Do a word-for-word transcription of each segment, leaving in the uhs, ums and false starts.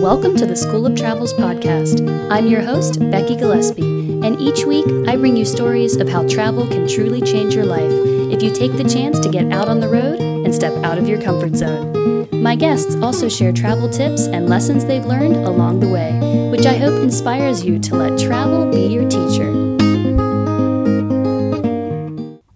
Welcome to the School of Travels podcast. I'm your host, Becky Gillespie, and each week I bring you stories of how travel can truly change your life if you take the chance to get out on the road and step out of your comfort zone. My guests also share travel tips and lessons they've learned along the way, which I hope inspires you to let travel be your teacher.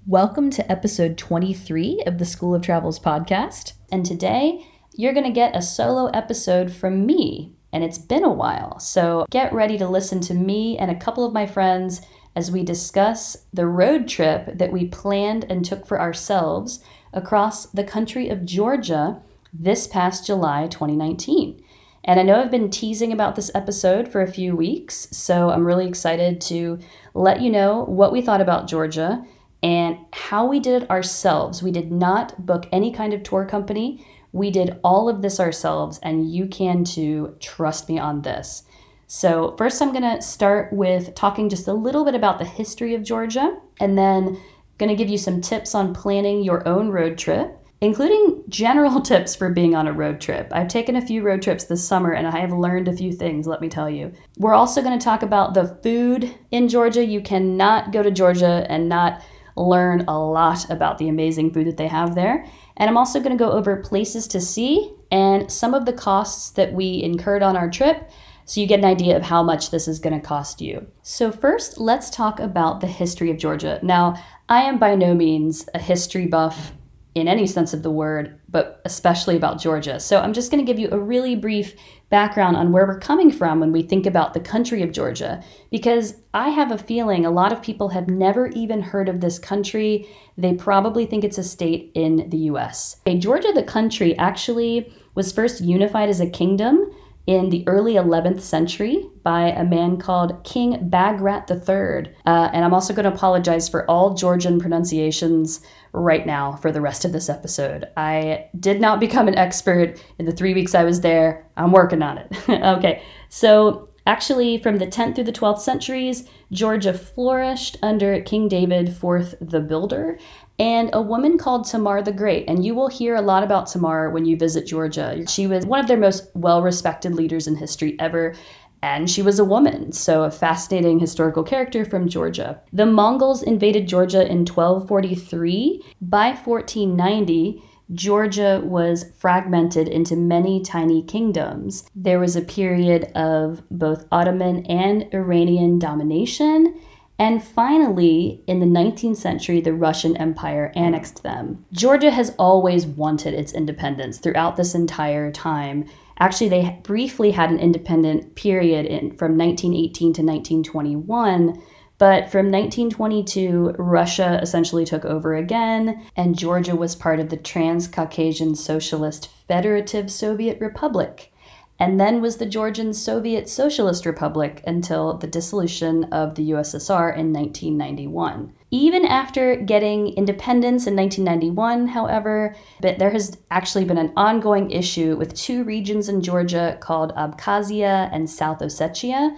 Welcome to episode twenty-three of the School of Travels podcast, and today you're going to get a solo episode from me, and it's been a while, so get ready to listen to me and a couple of my friends as we discuss the road trip that we planned and took for ourselves across the country of Georgia this past July twenty nineteen. And I know I've been teasing about this episode for a few weeks, so I'm really excited to let you know what we thought about Georgia and how we did it ourselves. We did not book any kind of tour company. We did all of this ourselves, and you can too. Trust me on this. So first I'm gonna start with talking just a little bit about the history of Georgia, and then gonna give you some tips on planning your own road trip, including general tips for being on a road trip. I've taken a few road trips this summer and I have learned a few things, let me tell you. We're also gonna talk about the food in Georgia. You cannot go to Georgia and not learn a lot about the amazing food that they have there. And I'm also going to go over places to see and some of the costs that we incurred on our trip, so you get an idea of how much this is going to cost you. So first, let's talk about the history of Georgia. Now, I am by no means a history buff in any sense of the word, but especially about Georgia. So I'm just going to give you a really brief background on where we're coming from when we think about the country of Georgia, because I have a feeling a lot of people have never even heard of this country. They probably think it's a state in the U S. Okay, Georgia, the country, actually was first unified as a kingdom in the early eleventh century by a man called King Bagrat the third. Uh, and I'm also going to apologize for all Georgian pronunciations right now for the rest of this episode. I did not become an expert in the three weeks I was there. I'm working on it. Okay, so actually from the tenth through the twelfth centuries, Georgia flourished under King David the fourth the Builder and a woman called Tamar the Great. And you will hear a lot about Tamar when you visit Georgia. She was one of their most well-respected leaders in history ever, and she was a woman, so a fascinating historical character from Georgia. The Mongols invaded Georgia in twelve forty-three. By fourteen ninety, Georgia was fragmented into many tiny kingdoms. There was a period of both Ottoman and Iranian domination, and finally, in the nineteenth century, the Russian Empire annexed them. Georgia has always wanted its independence throughout this entire time. Actually, they briefly had an independent period in, from nineteen eighteen to nineteen twenty-one, but from nineteen twenty-two, Russia essentially took over again, and Georgia was part of the Trans-Caucasian Socialist Federative Soviet Republic, and then was the Georgian Soviet Socialist Republic until the dissolution of the U S S R in nineteen ninety-one. Even after getting independence in nineteen ninety-one, however, but there has actually been an ongoing issue with two regions in Georgia called Abkhazia and South Ossetia,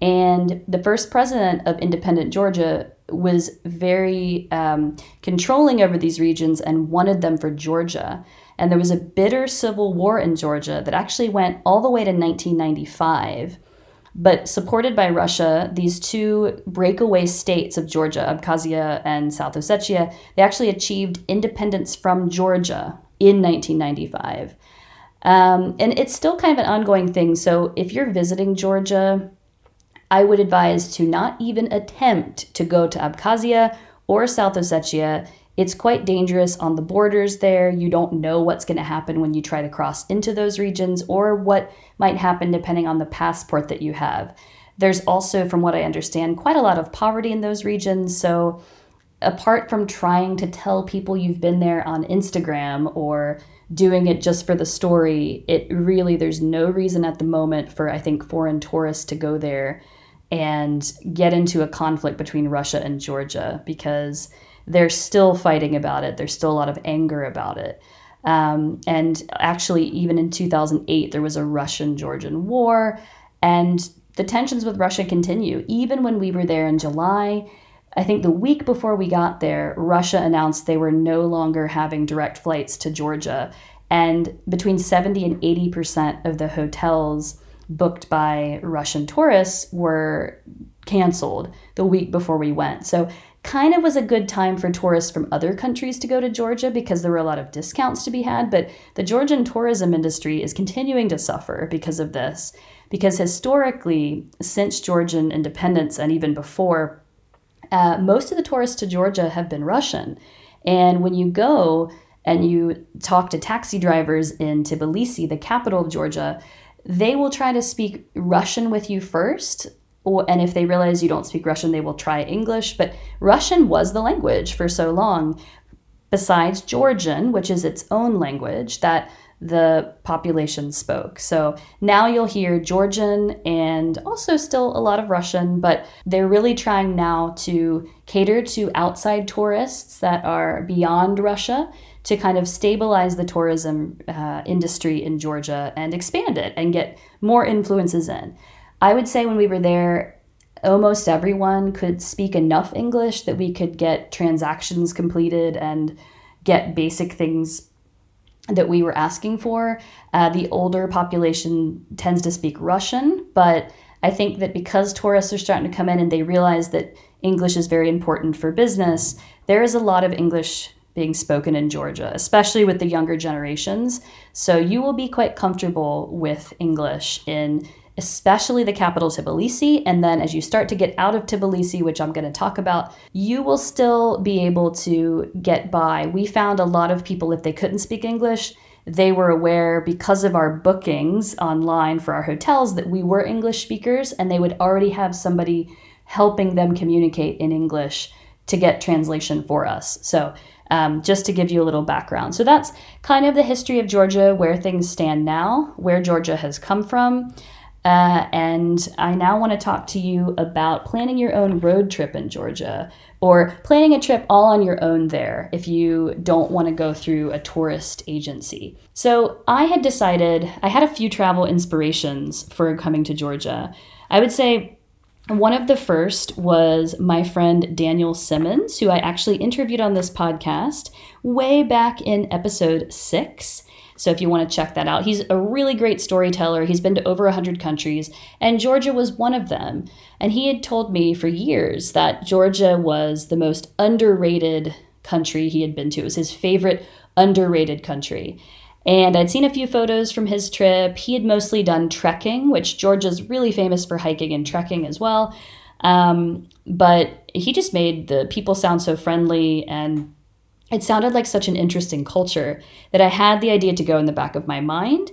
and the first president of independent Georgia was very um, controlling over these regions and wanted them for Georgia. And there was a bitter civil war in Georgia that actually went all the way to nineteen ninety-five. But supported by Russia, these two breakaway states of Georgia, Abkhazia and South Ossetia, they actually achieved independence from Georgia in nineteen ninety-five. Um, and it's still kind of an ongoing thing. So if you're visiting Georgia, I would advise to not even attempt to go to Abkhazia or South Ossetia. It's quite dangerous on the borders there. You don't know what's going to happen when you try to cross into those regions or what might happen depending on the passport that you have. There's also, from what I understand, quite a lot of poverty in those regions. So apart from trying to tell people you've been there on Instagram or doing it just for the story, it really, there's no reason at the moment for, I think, foreign tourists to go there and get into a conflict between Russia and Georgia, because they're still fighting about it. There's still a lot of anger about it. Um, and actually, even in two thousand eight, there was a Russian-Georgian war, and the tensions with Russia continue. Even when we were there in July, I think the week before we got there, Russia announced they were no longer having direct flights to Georgia. And between seventy and eighty percent of the hotels booked by Russian tourists were canceled the week before we went. So kind of was a good time for tourists from other countries to go to Georgia because there were a lot of discounts to be had. But the Georgian tourism industry is continuing to suffer because of this, because historically, since Georgian independence and even before, uh, most of the tourists to Georgia have been Russian. And when you go and you talk to taxi drivers in Tbilisi, the capital of Georgia, they will try to speak Russian with you first, or, and if they realize you don't speak Russian, they will try English. But Russian was the language for so long, besides Georgian, which is its own language, that the population spoke. So now you'll hear Georgian and also still a lot of Russian, but they're really trying now to cater to outside tourists that are beyond Russia to kind of stabilize the tourism uh, industry in Georgia and expand it and get more influences in. I would say when we were there, almost everyone could speak enough English that we could get transactions completed and get basic things that we were asking for. Uh, the older population tends to speak Russian, but I think that because tourists are starting to come in and they realize that English is very important for business, there is a lot of English being spoken in Georgia, especially with the younger generations. So you will be quite comfortable with English in especially the capital Tbilisi. And then as you start to get out of Tbilisi, which I'm going to talk about, you will still be able to get by. We found a lot of people, if they couldn't speak English, they were aware because of our bookings online for our hotels that we were English speakers, and they would already have somebody helping them communicate in English to get translation for us. So Um, just to give you a little background. So that's kind of the history of Georgia, where things stand now, where Georgia has come from. Uh, and I now want to talk to you about planning your own road trip in Georgia, or planning a trip all on your own there if you don't want to go through a tourist agency. So I had decided, I had a few travel inspirations for coming to Georgia. I would say one of the first was my friend Daniel Simmons, who I actually interviewed on this podcast way back in episode six. So if you want to check that out, he's a really great storyteller. He's been to over one hundred countries, and Georgia was one of them. And he had told me for years that Georgia was the most underrated country he had been to. It was his favorite underrated country. And I'd seen a few photos from his trip. He had mostly done trekking, which Georgia's really famous for hiking and trekking as well. Um, but he just made the people sound so friendly, and it sounded like such an interesting culture that I had the idea to go in the back of my mind.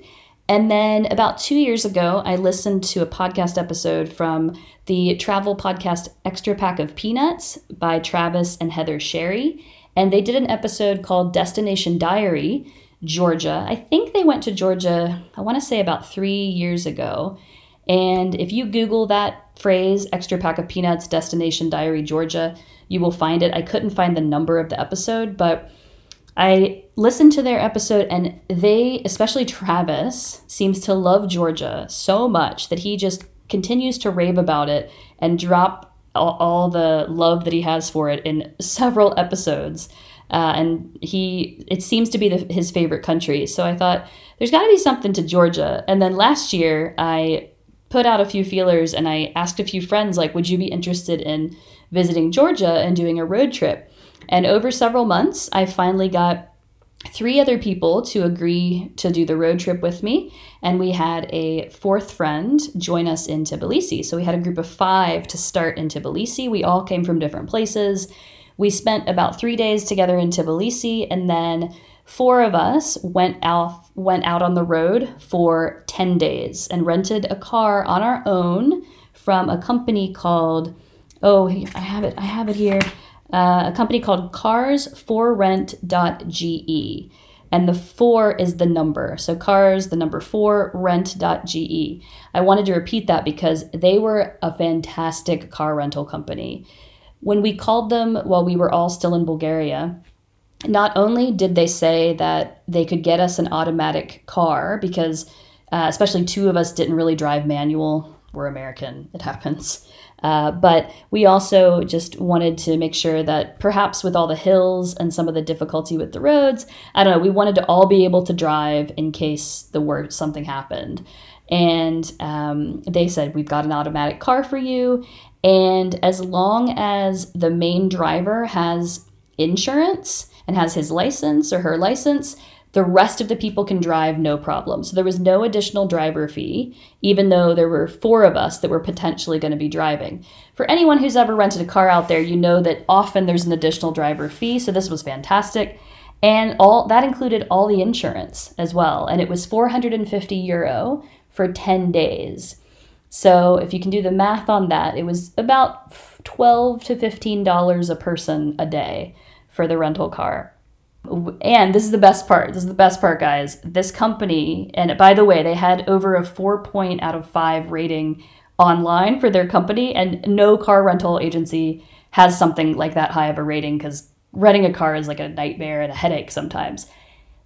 And then about two years ago, I listened to a podcast episode from the travel podcast Extra Pack of Peanuts by Travis and Heather Sherry. And they did an episode called Destination Diary, Georgia. I think they went to Georgia, I want to say about three years ago. And if you Google that phrase, Extra Pack of Peanuts, Destination Diary, Georgia, you will find it. I couldn't find the number of the episode, but I listened to their episode, and they, especially Travis, seems to love Georgia so much that he just continues to rave about it and drop all, all the love that he has for it in several episodes. Uh, and he, it seems to be the, his favorite country. So I thought there's got to be something to Georgia. And then last year I put out a few feelers, and I asked a few friends, like, would you be interested in visiting Georgia and doing a road trip? And over several months, I finally got three other people to agree to do the road trip with me. And we had a fourth friend join us in Tbilisi. So we had a group of five to start in Tbilisi. We all came from different places. We spent about three days together in Tbilisi, and then four of us went out went out on the road for ten days and rented a car on our own from a company called, oh, I have it, I have it here, uh, a company called cars four rent dot g e. And the four is the number. So cars, the number four, rent dot g e. I wanted to repeat that because they were a fantastic car rental company. When we called them while we were all still in Bulgaria, not only did they say that they could get us an automatic car, because uh, especially two of us didn't really drive manual, we're American, it happens. Uh, but we also just wanted to make sure that perhaps with all the hills and some of the difficulty with the roads, I don't know, we wanted to all be able to drive in case the word something happened. And um, they said, we've got an automatic car for you. And as long as the main driver has insurance and has his license or her license, the rest of the people can drive no problem. So there was no additional driver fee, even though there were four of us that were potentially going to be driving. For anyone who's ever rented a car out there, you know that often there's an additional driver fee. So this was fantastic. And all that included all the insurance as well. And it was four hundred fifty euro for ten days. So if you can do the math on that, it was about twelve to fifteen dollars a person a day for the rental car. And this is the best part. This is the best part, guys. This company, and by the way, they had over a four point out of five rating online for their company, and no car rental agency has something like that high of a rating because renting a car is like a nightmare and a headache sometimes.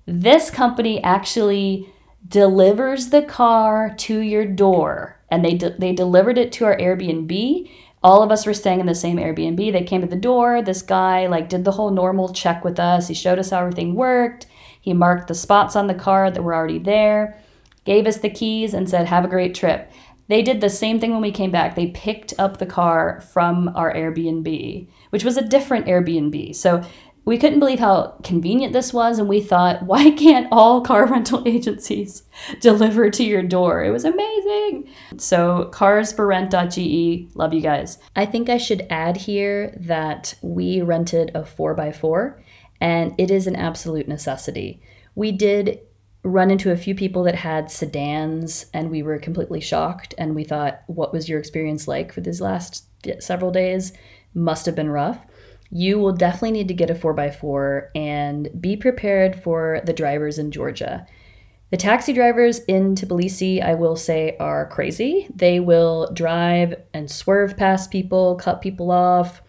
This company actually delivers the car to your door, and they de- they delivered it to our Airbnb. All of us were staying in the same Airbnb. They came to the door. This guy like did the whole normal check with us. He showed us how everything worked. He marked the spots on the car that were already there, gave us the keys and said, have a great trip. They did the same thing when we came back. They picked up the car from our Airbnb, which was a different Airbnb. So we couldn't believe how convenient this was. And we thought, why can't all car rental agencies deliver to your door? It was amazing. So cars for rent dot g e, love you guys. I think I should add here that we rented a four by four and it is an absolute necessity. We did run into a few people that had sedans and we were completely shocked. And we thought, what was your experience like for these last several days? Must have been rough. You will definitely need to get a four by four and be prepared for the drivers in Georgia. The taxi drivers in Tbilisi, I will say, are crazy. They will drive and swerve past people, cut people off.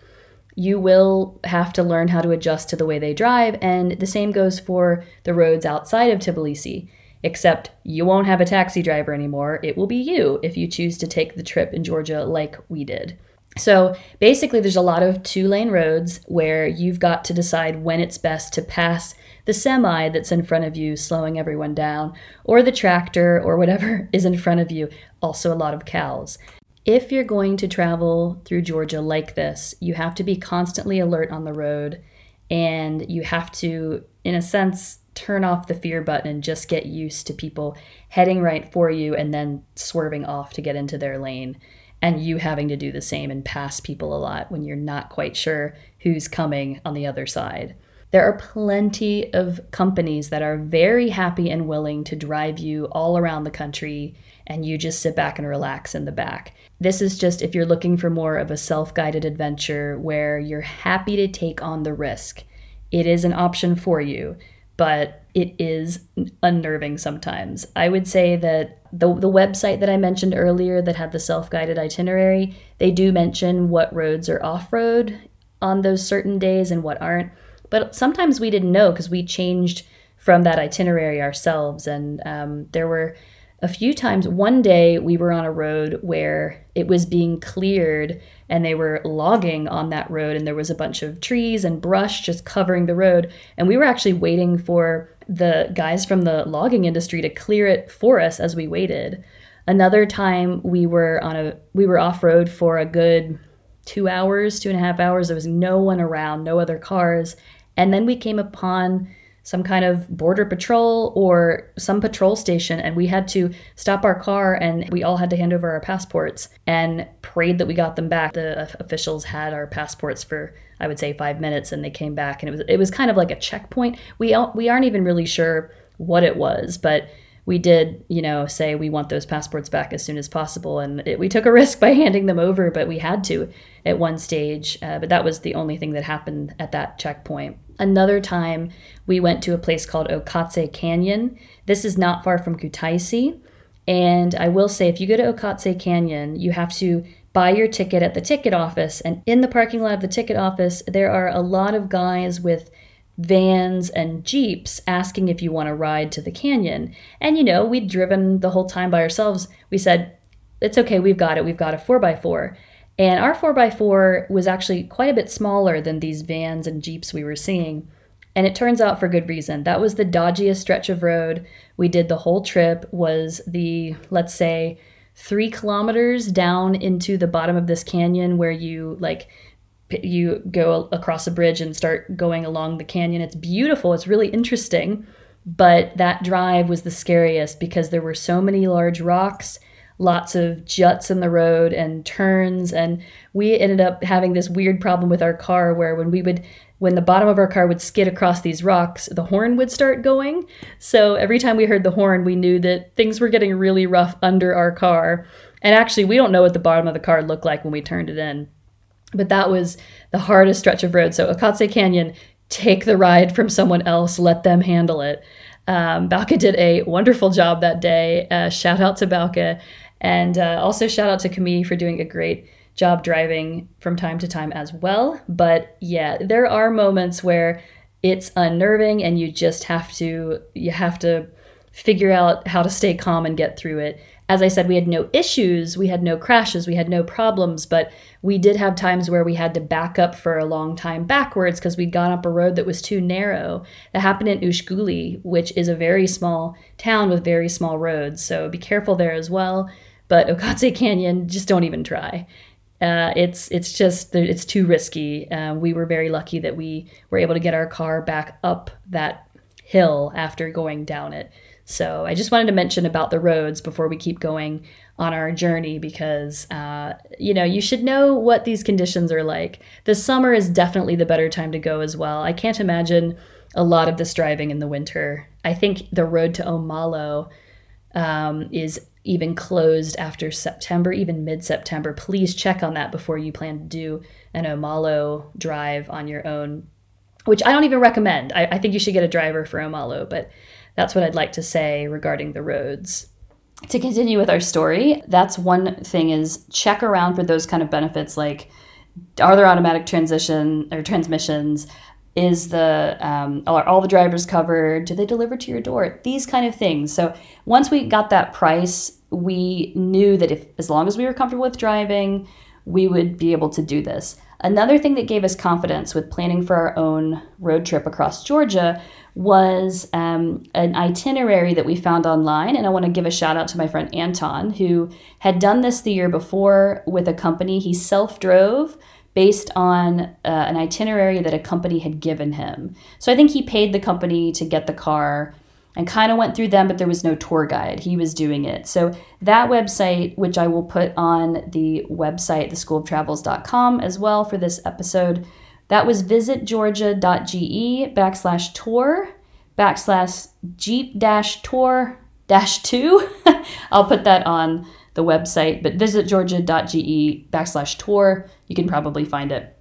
You will have to learn how to adjust to the way they drive, and the same goes for the roads outside of Tbilisi, except you won't have a taxi driver anymore. It will be you if you choose to take the trip in Georgia like we did. So basically, there's a lot of two-lane roads where you've got to decide when it's best to pass the semi that's in front of you, slowing everyone down, or the tractor, or whatever is in front of you. Also a lot of cows. If you're going to travel through Georgia like this, you have to be constantly alert on the road, and you have to, in a sense, turn off the fear button and just get used to people heading right for you and then swerving off to get into their lane. And you having to do the same and pass people a lot when you're not quite sure who's coming on the other side. There are plenty of companies that are very happy and willing to drive you all around the country, and you just sit back and relax in the back. This is just if you're looking for more of a self-guided adventure where you're happy to take on the risk. It is an option for you, but it is unnerving sometimes. I would say that the the website that I mentioned earlier that had the self-guided itinerary, they do mention what roads are off-road on those certain days and what aren't. But sometimes we didn't know because we changed from that itinerary ourselves. And um, there were a few times, one day we were on a road where it was being cleared and they were logging on that road and there was a bunch of trees and brush just covering the road. And we were actually waiting for the guys from the logging industry to clear it for us as we waited. Another time we were on a, we were off road for a good two hours, two and a half hours. There was no one around, no other cars. And then we came upon some kind of border patrol or some patrol station, and we had to stop our car and we all had to hand over our passports and prayed that we got them back. The officials had our passports for, I would say, five minutes and they came back, and it was it was kind of like a checkpoint. We we aren't even really sure what it was, but we did, you know, say we want those passports back as soon as possible, and it, we took a risk by handing them over, but we had to at one stage. Uh, but that was the only thing that happened at that checkpoint. Another time, we went to a place called Okatse Canyon. This is not far from Kutaisi. And I will say, if you go to Okatse Canyon, you have to buy your ticket at the ticket office. And in the parking lot of the ticket office, there are a lot of guys with vans and jeeps asking if you want to ride to the canyon. And, you know, we'd driven the whole time by ourselves. We said, it's okay, we've got it. We've got a four by four. And our four by four was actually quite a bit smaller than these vans and jeeps we were seeing. And it turns out for good reason. That was the dodgiest stretch of road we did. The whole trip was the, let's say, three kilometers down into the bottom of this canyon where you like you go across a bridge and start going along the canyon. It's beautiful. It's really interesting. But that drive was the scariest because there were so many large rocks, lots of juts in the road and turns. And we ended up having this weird problem with our car where when we would when the bottom of our car would skid across these rocks, the horn would start going. So every time we heard the horn, we knew that things were getting really rough under our car. And actually, we don't know what the bottom of the car looked like when we turned it in. But that was the hardest stretch of road. So Okatse Canyon, take the ride from someone else, let them handle it. Um, Balka did a wonderful job that day. Uh, shout out to Balka. And uh, also shout out to Cami for doing a great job driving from time to time as well. But yeah, there are moments where it's unnerving and you just have to you have to figure out how to stay calm and get through it. As I said, we had no issues, we had no crashes, we had no problems, but we did have times where we had to back up for a long time backwards because we'd gone up a road that was too narrow. That happened in Ushguli, which is a very small town with very small roads, so be careful there as well. But Okatse Canyon, just don't even try. Uh, it's it's just, it's too risky. Uh, we were very lucky that we were able to get our car back up that hill after going down it. So I just wanted to mention about the roads before we keep going on our journey because, uh, you know, you should know what these conditions are like. The summer is definitely the better time to go as well. I can't imagine a lot of this driving in the winter. I think the road to Omalo um, is even closed after September, even mid-September. Please check on that before you plan to do an Omalo drive on your own, which I don't even recommend. I, I think you should get a driver for Omalo, but that's what I'd like to say regarding the roads. To continue with our story, that's one thing is check around for those kind of benefits, like are there automatic transition or transmissions? Is the um, are all the drivers covered? Do they deliver to your door? These kind of things. So once we got that price, we knew that if as long as we were comfortable with driving, we would be able to do this. Another thing that gave us confidence with planning for our own road trip across Georgia was um, an itinerary that we found online. And I want to give a shout out to my friend Anton, who had done this the year before with a company. He self-drove based on uh, an itinerary that a company had given him. So I think he paid the company to get the car and kind of went through them, but there was no tour guide. He was doing it. So that website, which I will put on the website, the school of travels dot com as well for this episode, that was visit georgia dot g e backslash tour backslash jeep dash tour dash two. I'll put that on the website, but visit georgia dot g e backslash tour. You can probably find it.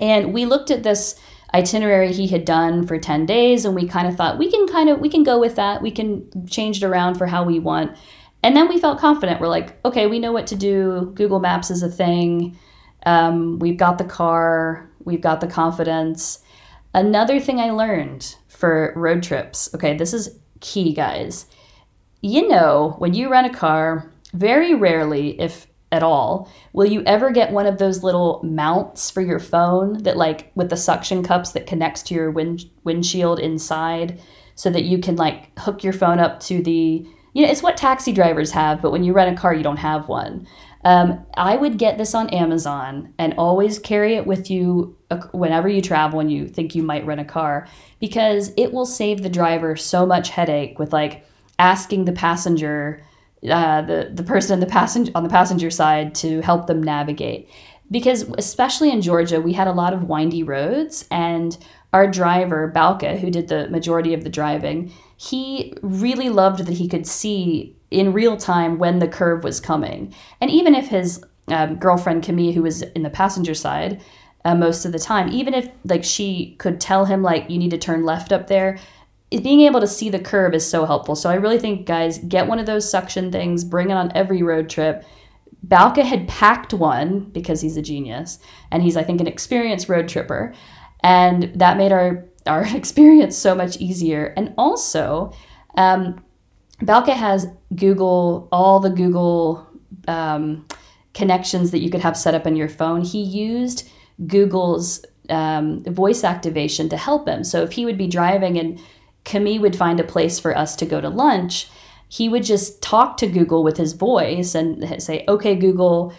And we looked at this itinerary he had done for ten days, and we kind of thought we can kind of we can go with that. We can change it around for how we want. And then we felt confident. We're like, okay, we know what to do. Google Maps is a thing. Um, we've got the car. We've got the confidence. Another thing I learned for road trips. Okay, this is key, guys. You know, when you rent a car, very rarely, if at all, will you ever get one of those little mounts for your phone that like with the suction cups that connects to your wind, windshield inside so that you can like hook your phone up to the, you know, it's what taxi drivers have, but when you rent a car, you don't have one. Um, I would get this on Amazon and always carry it with you whenever you travel and you think you might rent a car because it will save the driver so much headache with like asking the passenger Uh, the, the person in the passenger on the passenger side to help them navigate. Because especially in Georgia, we had a lot of windy roads, and our driver, Balka, who did the majority of the driving, he really loved that he could see in real time when the curve was coming. And even if his um, girlfriend, Cami, who was in the passenger side uh, most of the time, even if like she could tell him, like, you need to turn left up there, being able to see the curve is so helpful. So I really think, guys, get one of those suction things, bring it on every road trip. Balka had packed one because he's a genius, and he's, I think, an experienced road tripper. And that made our, our experience so much easier. And also, um, Balka has Google, all the Google um, connections that you could have set up on your phone, he used Google's um, voice activation to help him. So if he would be driving and Cami would find a place for us to go to lunch, he would just talk to Google with his voice and say, okay, Google,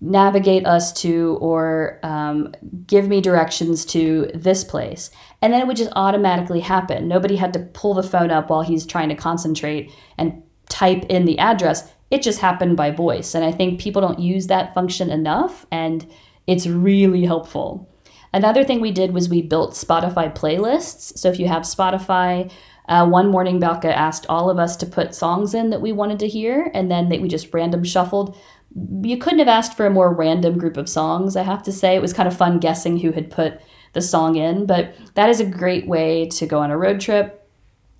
navigate us to, or um, give me directions to this place. And then it would just automatically happen. Nobody had to pull the phone up while he's trying to concentrate and type in the address. It just happened by voice. And I think people don't use that function enough, and it's really helpful. Another thing we did was we built Spotify playlists. So if you have Spotify, uh, one morning Balka asked all of us to put songs in that we wanted to hear, and then that we just random shuffled. You couldn't have asked for a more random group of songs, I have to say. It was kind of fun guessing who had put the song in, but that is a great way to go on a road trip.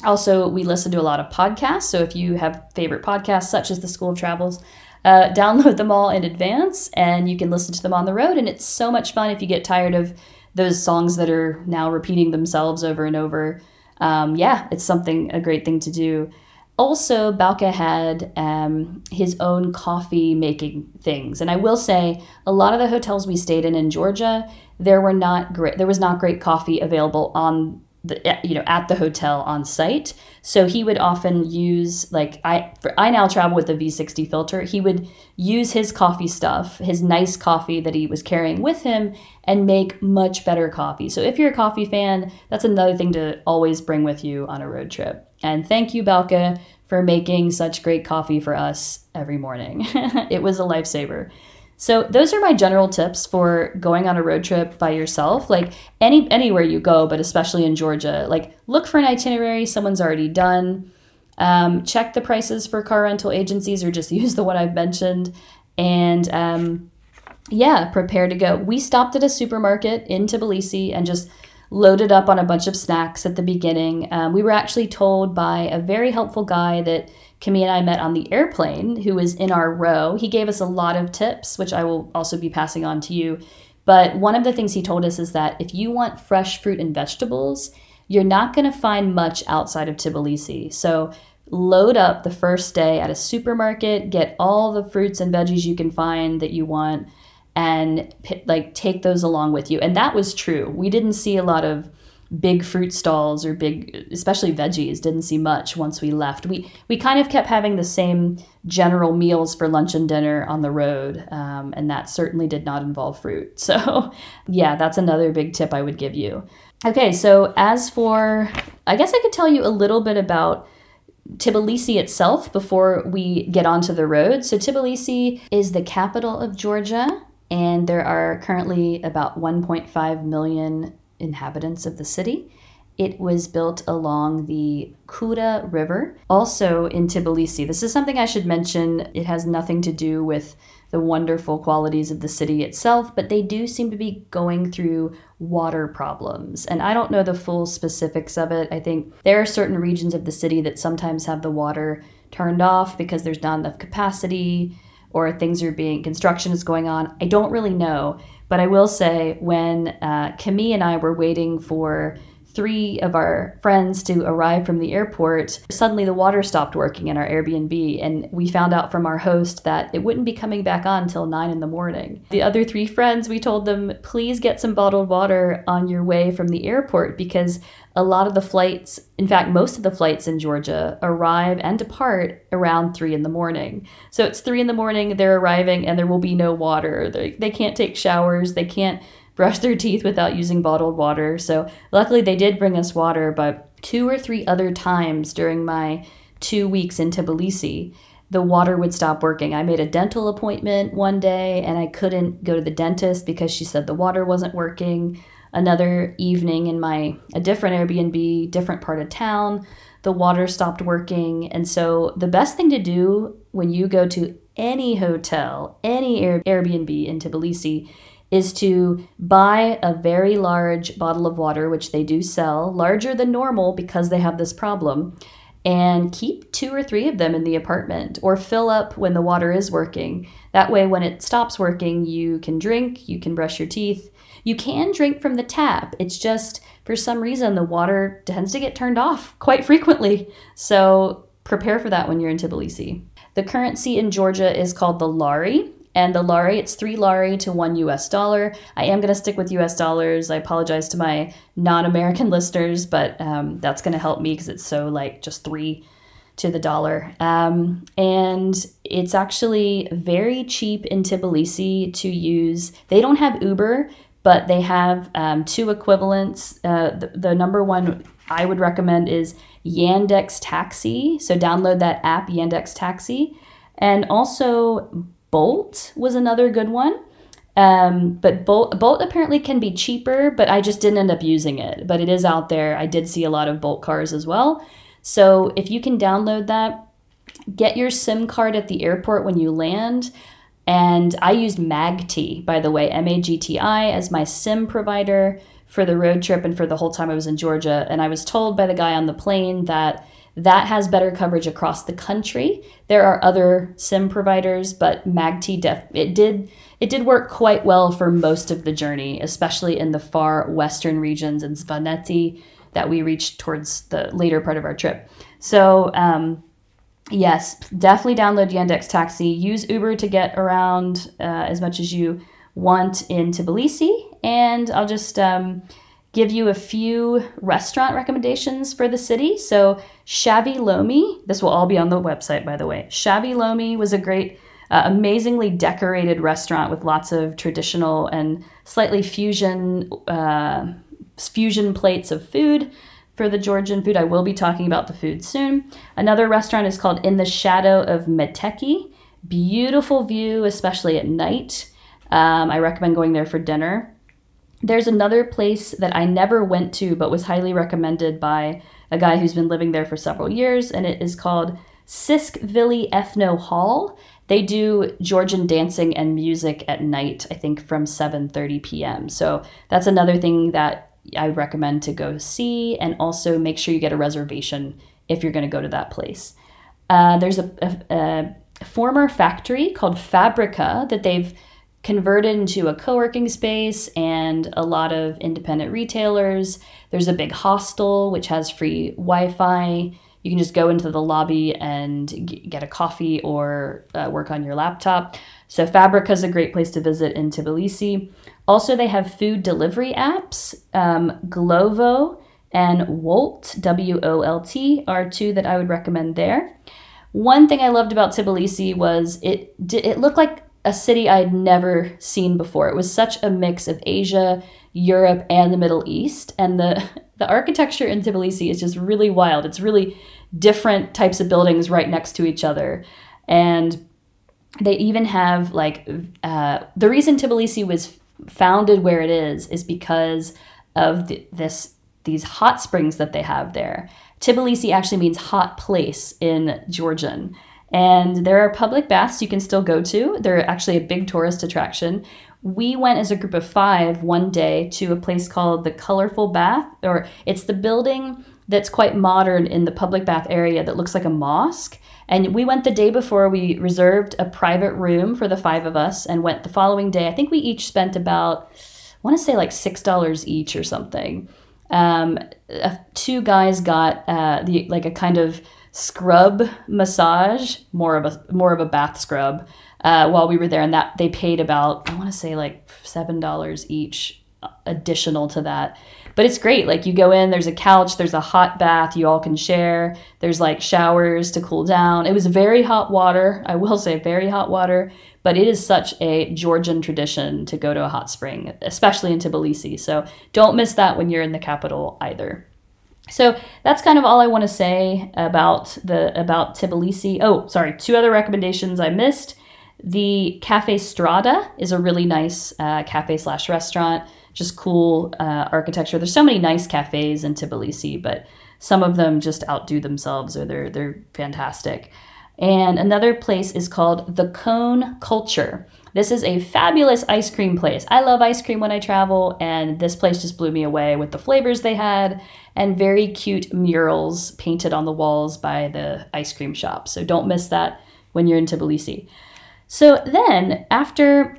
Also, we listen to a lot of podcasts, so if you have favorite podcasts, such as The School of Travels, uh, download them all in advance, and you can listen to them on the road, and it's so much fun if you get tired of those songs that are now repeating themselves over and over. Um, yeah, it's something, a great thing to do. Also, Balka had um, his own coffee making things. And I will say, a lot of the hotels we stayed in in Georgia, there were not great, there was not great coffee available on the, you know, at the hotel on site. So he would often use, like, I, for, I now travel with a V sixty filter. He would use his coffee stuff, his nice coffee that he was carrying with him, and make much better coffee. So if you're a coffee fan, that's another thing to always bring with you on a road trip. And thank you, Balka, for making such great coffee for us every morning. It was a lifesaver. So those are my general tips for going on a road trip by yourself. Like any anywhere you go, but especially in Georgia, like look for an itinerary someone's already done. Um, check the prices for car rental agencies, or just use the one I've mentioned. And um, yeah, prepare to go. We stopped at a supermarket in Tbilisi and just loaded up on a bunch of snacks at the beginning. Um, we were actually told by a very helpful guy that Cami and I met on the airplane, who was in our row. He gave us a lot of tips, which I will also be passing on to you. But one of the things he told us is that if you want fresh fruit and vegetables, you're not going to find much outside of Tbilisi. So load up the first day at a supermarket, get all the fruits and veggies you can find that you want, and like take those along with you. And that was true. We didn't see a lot of big fruit stalls or big, especially veggies, didn't see much once we left. We we kind of kept having the same general meals for lunch and dinner on the road, um, and that certainly did not involve fruit. So yeah, that's another big tip I would give you. Okay, so as for, I guess I could tell you a little bit about Tbilisi itself before we get onto the road. So Tbilisi is the capital of Georgia, and there are currently about one point five million inhabitants of the city. It was built along the Kura River, also in Tbilisi. This is something I should mention. It has nothing to do with the wonderful qualities of the city itself, but they do seem to be going through water problems. And I don't know the full specifics of it. I think there are certain regions of the city that sometimes have the water turned off because there's not enough capacity, or things are being, construction is going on. I don't really know, but I will say when uh, Cami and I were waiting for three of our friends to arrive from the airport, suddenly the water stopped working in our Airbnb, and we found out from our host that it wouldn't be coming back on till nine in the morning. The other three friends, we told them, please get some bottled water on your way from the airport, because a lot of the flights, in fact, most of the flights in Georgia arrive and depart around three in the morning. So it's three in the morning, they're arriving, and there will be no water. They, they can't take showers. They can't brush their teeth without using bottled water. So luckily they did bring us water, but two or three other times during my two weeks in Tbilisi, the water would stop working. I made a dental appointment one day, and I couldn't go to the dentist because she said the water wasn't working. Another evening in my, a different Airbnb, different part of town, the water stopped working. And so the best thing to do when you go to any hotel, any Airbnb in Tbilisi, is to buy a very large bottle of water, which they do sell, larger than normal because they have this problem, and keep two or three of them in the apartment, or fill up when the water is working. That way, when it stops working, you can drink, you can brush your teeth. You can drink from the tap. It's just, for some reason, the water tends to get turned off quite frequently. So prepare for that when you're in Tbilisi. The currency in Georgia is called the lari, And the lari, it's three lari to one U S dollar. I am going to stick with U S dollars. I apologize to my non-American listeners, but um, that's going to help me because it's so like just three to the dollar. Um, and it's actually very cheap in Tbilisi to use. They don't have Uber, but they have um, two equivalents. Uh, the, the number one I would recommend is Yandex Taxi. So download that app, Yandex Taxi. And also Bolt was another good one. Um, but Bolt, Bolt apparently can be cheaper, but I just didn't end up using it. But it is out there. I did see a lot of Bolt cars as well. So if you can download that, get your SIM card at the airport when you land. And I used MAGTI, by the way, M A G T I, as my SIM provider for the road trip and for the whole time I was in Georgia. And I was told by the guy on the plane that that has better coverage across the country. There are other SIM providers, but MAGTI, def- it did it did work quite well for most of the journey, especially in the far western regions in Svaneti that we reached towards the later part of our trip. So um, yes, definitely download Yandex Taxi. Use Uber to get around uh, as much as you want in Tbilisi. And I'll just um, give you a few restaurant recommendations for the city. So Shavi Lomi, this will all be on the website, by the way. Shavi Lomi was a great, uh, amazingly decorated restaurant with lots of traditional and slightly fusion uh, fusion plates of food. For the Georgian food, I will be talking about the food soon. Another restaurant is called In the Shadow of Mtskheta. Beautiful view, especially at night. Um, I recommend going there for dinner. There's another place that I never went to but was highly recommended by a guy who's been living there for several years, and it is called Sighnaghi Ethno Hall. They do Georgian dancing and music at night, I think from seven thirty p.m. So that's another thing that I recommend to go see, and also make sure you get a reservation if you're going to go to that place. Uh, there's a, a, a former factory called Fabrica that they've converted into a co-working space and a lot of independent retailers. There's a big hostel which has free Wi-Fi. You can just go into the lobby and g- get a coffee or uh, work on your laptop. So Fabrica is a great place to visit in Tbilisi. Also, they have food delivery apps. Um, Glovo and Wolt, W O L T, are two that I would recommend there. One thing I loved about Tbilisi was it it looked like a city I'd never seen before. It was such a mix of Asia, Europe, and the Middle East. And the, the architecture in Tbilisi is just really wild. It's really different types of buildings right next to each other. And they even have like, uh, the reason Tbilisi was founded where it is is because of the, this these hot springs that they have there. Tbilisi actually means hot place in Georgian. And there are public baths you can still go to. They're actually a big tourist attraction. We went as a group of five one day to a place called the Colorful Bath, or it's the building that's quite modern in the public bath area that looks like a mosque. And we went the day before. We reserved a private room for the five of us and went the following day. I think we each spent about, I want to say like six dollars each or something. Um, uh, two guys got uh, the like a kind of scrub massage, more of a more of a bath scrub, uh, while we were there. And that they paid about, I want to say like seven dollars each additional to that. But it's great. Like you go in, there's a couch, there's a hot bath you all can share. There's like showers to cool down. It was very hot water. I will say very hot water, but it is such a Georgian tradition to go to a hot spring, especially in Tbilisi. So don't miss that when you're in the capital either. So that's kind of all I want to say about the about Tbilisi. Oh, sorry. Two other recommendations I missed. The Cafe Strada is a really nice uh, cafe slash restaurant. Just cool uh, architecture. There's so many nice cafes in Tbilisi, but some of them just outdo themselves, or they're they're fantastic. And another place is called The Cone Culture. This is a fabulous ice cream place. I love ice cream when I travel, and this place just blew me away with the flavors they had and very cute murals painted on the walls by the ice cream shop. So don't miss that when you're in Tbilisi. So then after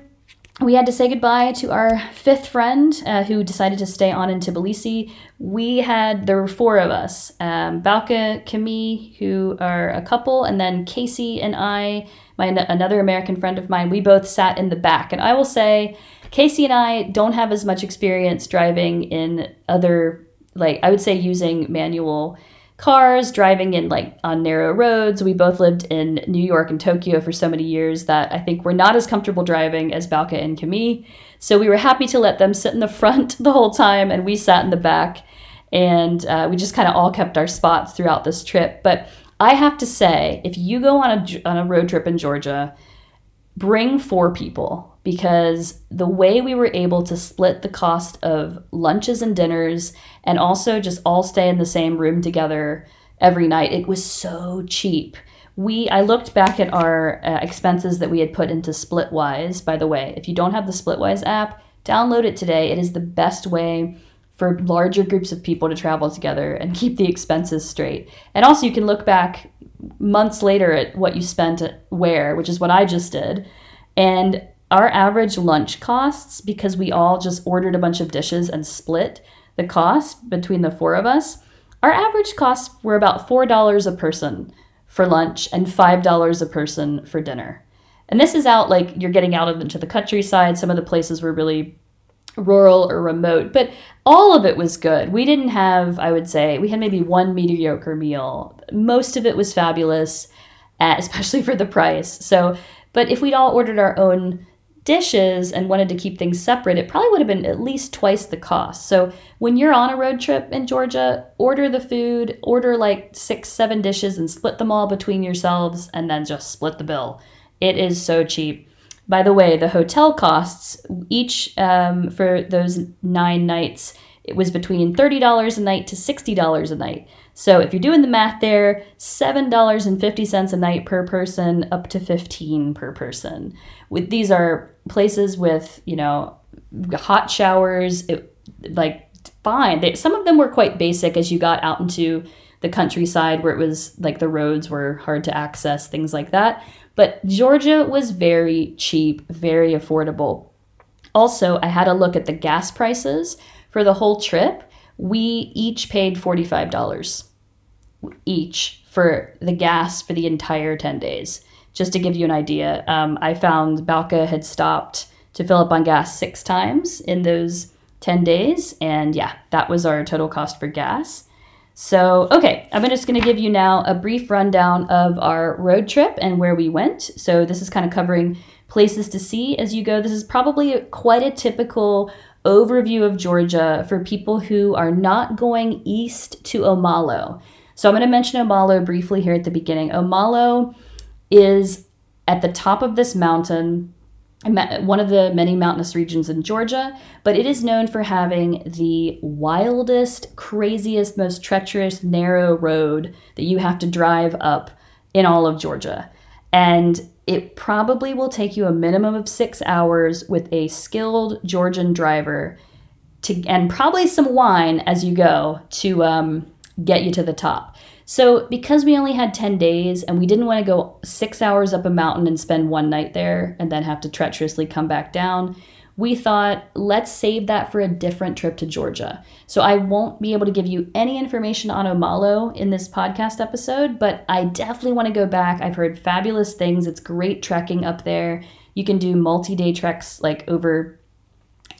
we had to say goodbye to our fifth friend uh, who decided to stay on in Tbilisi. We had, there were four of us, um, Balka, Cami, who are a couple, and then Casey and I, my another American friend of mine, we both sat in the back. And I will say, Casey and I don't have as much experience driving in other, like, I would say using manual cars, driving in like on narrow roads. We both lived in New York and Tokyo for so many years that I think we're not as comfortable driving as Balka and Cami. So we were happy to let them sit in the front the whole time, and we sat in the back, and uh, we just kind of all kept our spots throughout this trip. But I have to say, if you go on a, on a road trip in Georgia, bring four people, because the way we were able to split the cost of lunches and dinners and also just all stay in the same room together every night, it was so cheap. We I looked back at our uh, expenses that we had put into Splitwise. By the way, if you don't have the Splitwise app, download it today. It is the best way for larger groups of people to travel together and keep the expenses straight. And also you can look back months later at what you spent where, which is what I just did. And our average lunch costs, because we all just ordered a bunch of dishes and split the cost between the four of us, our average costs were about four dollars a person for lunch and five dollars a person for dinner. And this is out, like, you're getting out of into the countryside. Some of the places were really rural or remote, but all of it was good. We didn't have, I would say, we had maybe one mediocre meal. Most of it was fabulous, especially for the price. So, but if we'd all ordered our own dishes and wanted to keep things separate, it probably would have been at least twice the cost. So when you're on a road trip in Georgia, order the food, order like six, seven dishes and split them all between yourselves, and then just split the bill. It is so cheap. By the way, the hotel costs each um, for those nine nights, it was between thirty dollars a night to sixty dollars a night. So if you're doing the math there, seven dollars and fifty cents a night per person, up to fifteen dollars per person. With these are places with, you know, hot showers, it, like fine. They, some of them were quite basic as you got out into the countryside where it was like the roads were hard to access, things like that. But Georgia was very cheap, very affordable. Also, I had a look at the gas prices for the whole trip. We each paid forty-five dollars each for the gas for the entire ten days. Just to give you an idea, um, I found Balka had stopped to fill up on gas six times in those ten days. And yeah, that was our total cost for gas. So, okay, I'm just going to give you now a brief rundown of our road trip and where we went. So this is kind of covering places to see as you go. This is probably a, quite a typical overview of Georgia for people who are not going east to Omalo. So I'm going to mention Omalo briefly here at the beginning. Omalo is at the top of this mountain, one of the many mountainous regions in Georgia, but it is known for having the wildest, craziest, most treacherous, narrow road that you have to drive up in all of Georgia. And it probably will take you a minimum of six hours with a skilled Georgian driver to, and probably some wine as you go, to um, get you to the top. So because we only had ten days and we didn't want to go six hours up a mountain and spend one night there and then have to treacherously come back down, we thought, let's save that for a different trip to Georgia. So I won't be able to give you any information on Omalo in this podcast episode, but I definitely want to go back. I've heard fabulous things. It's great trekking up there. You can do multi-day treks like over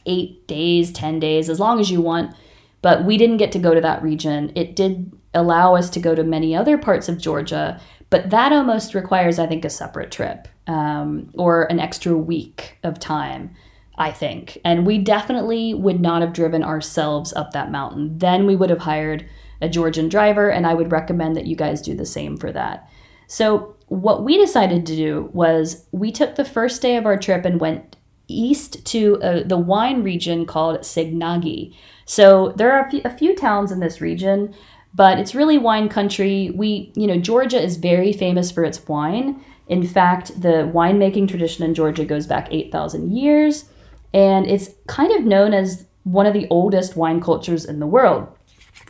eight days, ten days, as long as you want. But we didn't get to go to that region. It did allow us to go to many other parts of Georgia, but that almost requires, I think, a separate trip um, or an extra week of time, I think. And we definitely would not have driven ourselves up that mountain. Then we would have hired a Georgian driver, and I would recommend that you guys do the same for that. So what we decided to do was we took the first day of our trip and went east to uh, the wine region called Sighnaghi. So there are a few, a few towns in this region, but it's really wine country. We, you know, Georgia is very famous for its wine. In fact, the winemaking tradition in Georgia goes back eight thousand years, and it's kind of known as one of the oldest wine cultures in the world.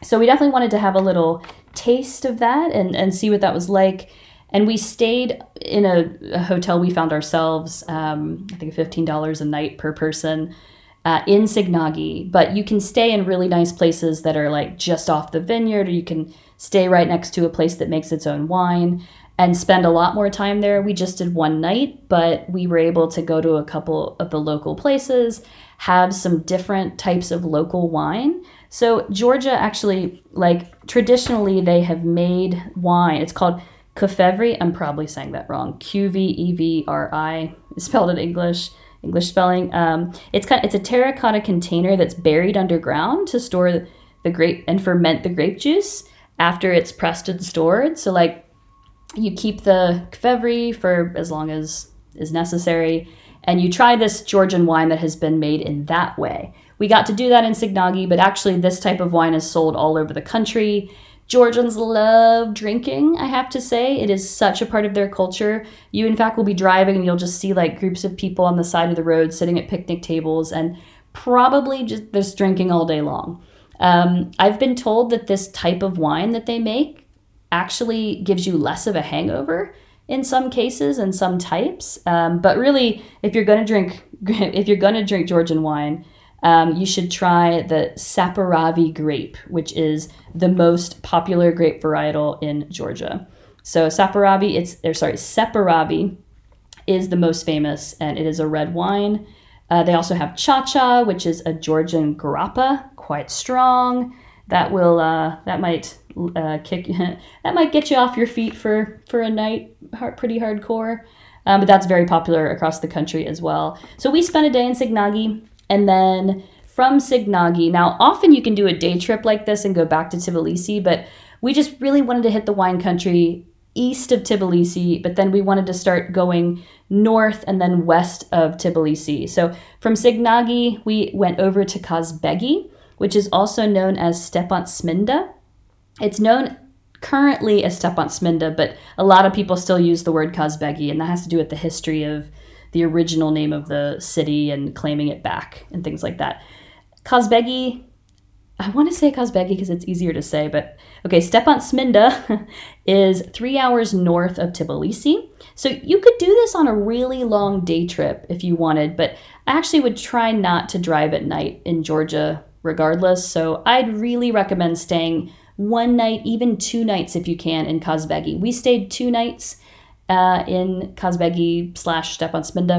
So we definitely wanted to have a little taste of that and, and see what that was like. And we stayed in a, a hotel we found ourselves, um, I think fifteen dollars a night per person, uh, in Sighnaghi. But you can stay in really nice places that are like just off the vineyard, or you can stay right next to a place that makes its own wine and spend a lot more time there. We just did one night, but we were able to go to a couple of the local places, have some different types of local wine. So Georgia actually, like traditionally, they have made wine. It's called Qvevri. I'm probably saying that wrong. Q V E V R I, spelled in English, English spelling. Um, it's kind of, it's a terracotta container that's buried underground to store the grape and ferment the grape juice after it's pressed and stored. So like you keep the Qvevri for as long as is necessary, and you try this Georgian wine that has been made in that way. We got to do that in Sighnaghi, but actually this type of wine is sold all over the country. Georgians love drinking, I have to say. It is such a part of their culture. You, in fact, will be driving and you'll just see like groups of people on the side of the road sitting at picnic tables and probably just this drinking all day long. Um, I've been told that this type of wine that they make actually gives you less of a hangover in some cases and some types. Um, but really, if you're going to drink, if you're going to drink Georgian wine, Um, you should try the Saperavi grape, which is the most popular grape varietal in Georgia. So Saperavi, it's or sorry, Saperavi is the most famous, and it is a red wine. Uh, they also have Cha-Cha, which is a Georgian grappa, quite strong. That will uh, that might uh, kick that might get you off your feet for for a night, pretty hardcore. Um, but that's very popular across the country as well. So we spent a day in Sighnaghi. And then from Sighnaghi, now often you can do a day trip like this and go back to Tbilisi, but we just really wanted to hit the wine country east of Tbilisi, but then we wanted to start going north and then west of Tbilisi. So from Sighnaghi, we went over to Kozbegi, which is also known as Stepantsminda. It's known currently as Stepantsminda, but a lot of people still use the word Kozbegi, and that has to do with the history of the original name of the city and claiming it back and things like that. Kozbegi, I want to say Kozbegi because it's easier to say, but okay, Stepantsminda is three hours north of Tbilisi. So you could do this on a really long day trip if you wanted, but I actually would try not to drive at night in Georgia regardless. So I'd really recommend staying one night, even two nights if you can, in Kozbegi. We stayed two nights Uh, in Kozbegi slash Stepantsminda,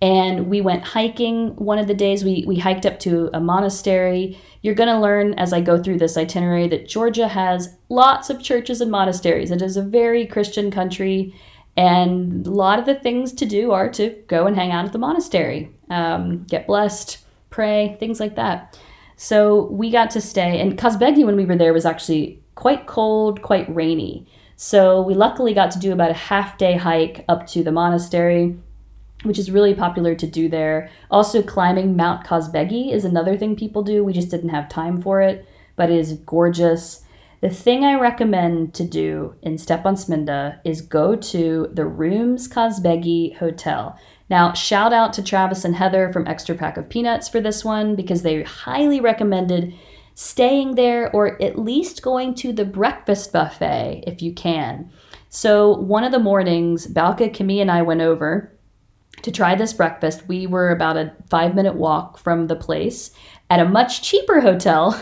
and we went hiking one of the days. We we hiked up to a monastery. You're going to learn as I go through this itinerary that Georgia has lots of churches and monasteries. It is a very Christian country, and a lot of the things to do are to go and hang out at the monastery, um, get blessed, pray, things like that. So we got to stay, and Kozbegi when we were there was actually quite cold, quite rainy. So we luckily got to do about a half day hike up to the monastery, which is really popular to do there. Also climbing Mount Kozbegi is another thing people do. We just didn't have time for it, but it is gorgeous. The thing I recommend to do in Stepantsminda is go to the Rooms Kozbegi Hotel. Now, shout out to Travis and Heather from Extra Pack of Peanuts for this one, because they highly recommended staying there, or at least going to the breakfast buffet if you can. So one of the mornings, Balka, Cami, and I went over to try this breakfast. We were about a five minute walk from the place at a much cheaper hotel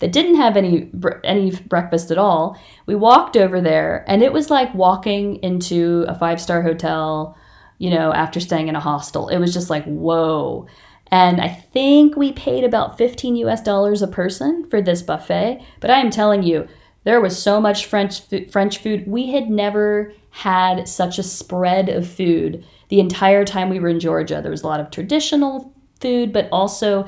that didn't have any any breakfast at all. We walked over there, and it was like walking into a five-star hotel, you know, after staying in a hostel. It was just like, whoa. And I think we paid about fifteen U S dollars a person for this buffet. But I am telling you, there was so much French food, French food. We had never had such a spread of food the entire time we were in Georgia. There was a lot of traditional food, but also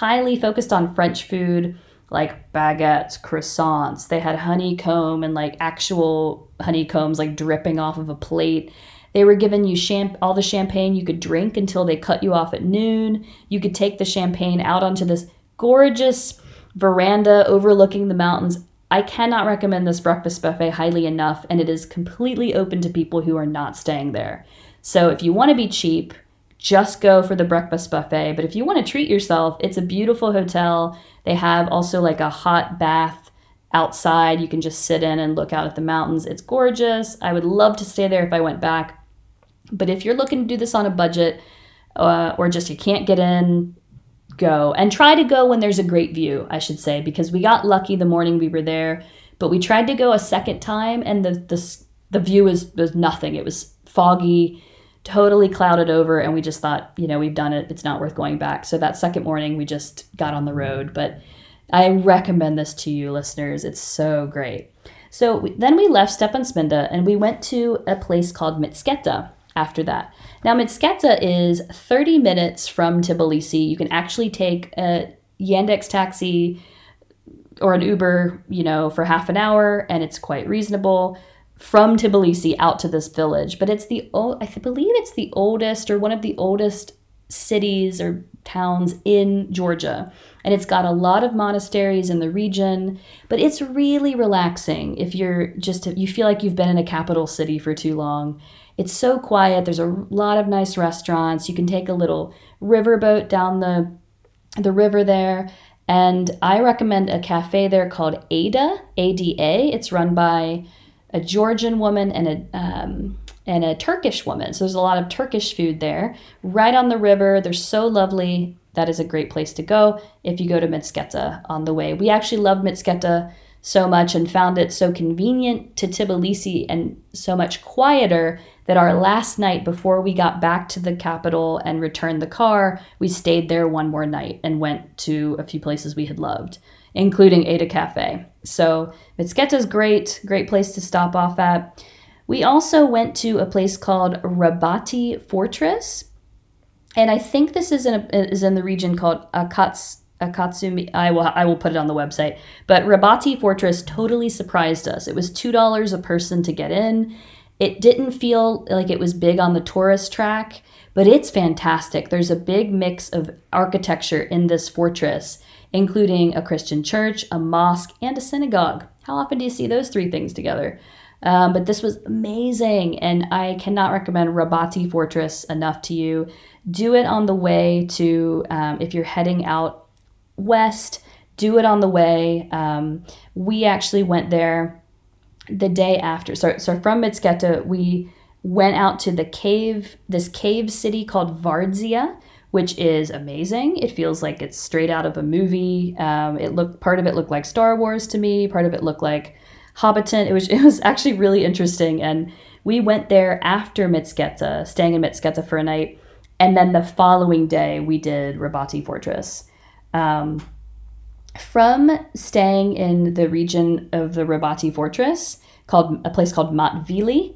highly focused on French food, like baguettes, croissants. They had honeycomb and like actual honeycombs like dripping off of a plate. They were giving you champ- all the champagne you could drink until they cut you off at noon. You could take the champagne out onto this gorgeous veranda overlooking the mountains. I cannot recommend this breakfast buffet highly enough, and it is completely open to people who are not staying there. So if you want to be cheap, just go for the breakfast buffet. But if you want to treat yourself, it's a beautiful hotel. They have also like a hot bath outside. You can just sit in and look out at the mountains. It's gorgeous. I would love to stay there if I went back. But if you're looking to do this on a budget, uh, or just you can't get in, go. And try to go when there's a great view, I should say, because we got lucky the morning we were there. But we tried to go a second time, and the the, the view was, was nothing. It was foggy, totally clouded over, and we just thought, you know, we've done it. It's not worth going back. So that second morning, we just got on the road. But I recommend this to you, listeners. It's so great. So we, then we left Stepantsminda, and we went to a place called Mtskheta after that. Now, Mtskheta is thirty minutes from Tbilisi. You can actually take a Yandex Taxi or an Uber, you know, for half an hour, and it's quite reasonable from Tbilisi out to this village. But it's the old, I believe it's the oldest or one of the oldest cities or towns in Georgia. And it's got a lot of monasteries in the region, but it's really relaxing if you're just, you feel like you've been in a capital city for too long. It's so quiet. There's a lot of nice restaurants. You can take a little riverboat down the the river there. And I recommend a cafe there called Ada, A D A. It's run by a Georgian woman and a um, and a Turkish woman. So there's a lot of Turkish food there, right on the river. They're so lovely. That is a great place to go if you go to Mtskheta on the way. We actually loved Mtskheta so much and found it so convenient to Tbilisi and so much quieter that our last night before we got back to the capital and returned the car, we stayed there one more night and went to a few places we had loved, including Ada Cafe. So Mtskheta is great, great place to stop off at. We also went to a place called Rabati Fortress. And I think this is in, a, is in the region called Akats, Akatsumi. I will, I will put it on the website. But Rabati Fortress totally surprised us. It was two dollars a person to get in. It didn't feel like it was big on the tourist track, but it's fantastic. There's a big mix of architecture in this fortress, including a Christian church, a mosque, and a synagogue. How often do you see those three things together? Um, but this was amazing, and I cannot recommend Rabati Fortress enough to you. Do it on the way to, um, if you're heading out west, do it on the way. Um, we actually went there the day after. So, so from Mtskheta, we went out to the cave, this cave city called Vardzia, which is amazing. It feels like it's straight out of a movie. Um, it looked, part of it looked like Star Wars to me. Part of it looked like Hobbiton. It was, it was actually really interesting. And we went there after Mtskheta, staying in Mtskheta for a night. And then the following day, we did Rabati Fortress. Um, from staying in the region of the Rabati Fortress, called a place called Matvili,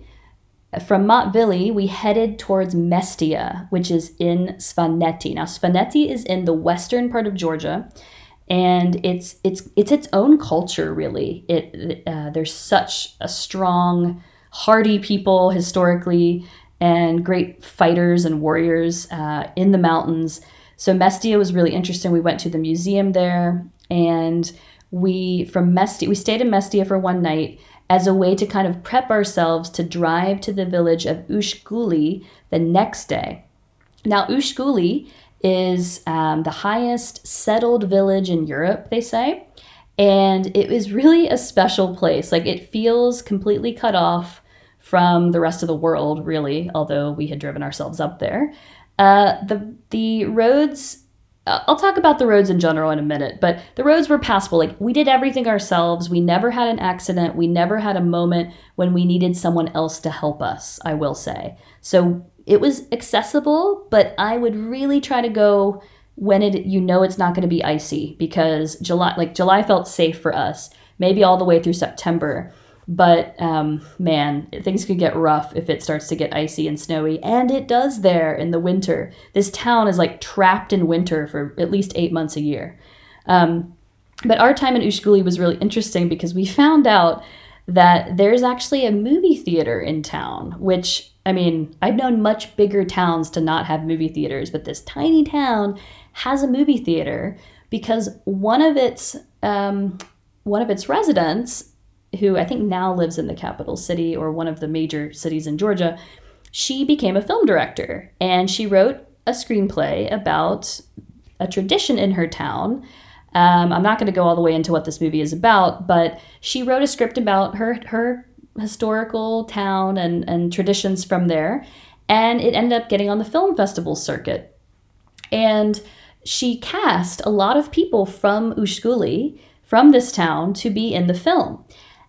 from Matvili, we headed towards Mestia, which is in Svaneti. Now, Svaneti is in the western part of Georgia, and it's it's it's its own culture, really. It uh, there's such a strong, hardy people historically, and great fighters and warriors uh, in the mountains. So Mestia was really interesting. We went to the museum there, and we from Mestia we stayed in Mestia for one night as a way to kind of prep ourselves to drive to the village of Ushguli the next day. Now Ushguli is um, the highest settled village in Europe, they say, and it is really a special place. Like it feels completely cut off from the rest of the world, really, although we had driven ourselves up there. Uh, the the roads, uh, I'll talk about the roads in general in a minute, but the roads were passable. Like we did everything ourselves. We never had an accident. We never had a moment when we needed someone else to help us, I will say. So it was accessible, but I would really try to go when it you know it's not going to be icy, because July like July felt safe for us, maybe all the way through September. But um, man, things could get rough if it starts to get icy and snowy, and it does there in the winter. This town is like trapped in winter for at least eight months a year. Um, but our time in Ushguli was really interesting because we found out that there's actually a movie theater in town, which, I mean, I've known much bigger towns to not have movie theaters, but this tiny town has a movie theater because one of its um, one of its residents, who I think now lives in the capital city or one of the major cities in Georgia, she became a film director, and she wrote a screenplay about a tradition in her town Um, I'm not going to go all the way into what this movie is about, but she wrote a script about her her historical town and, and traditions from there, and it ended up getting on the film festival circuit. And she cast a lot of people from Ushguli, from this town, to be in the film.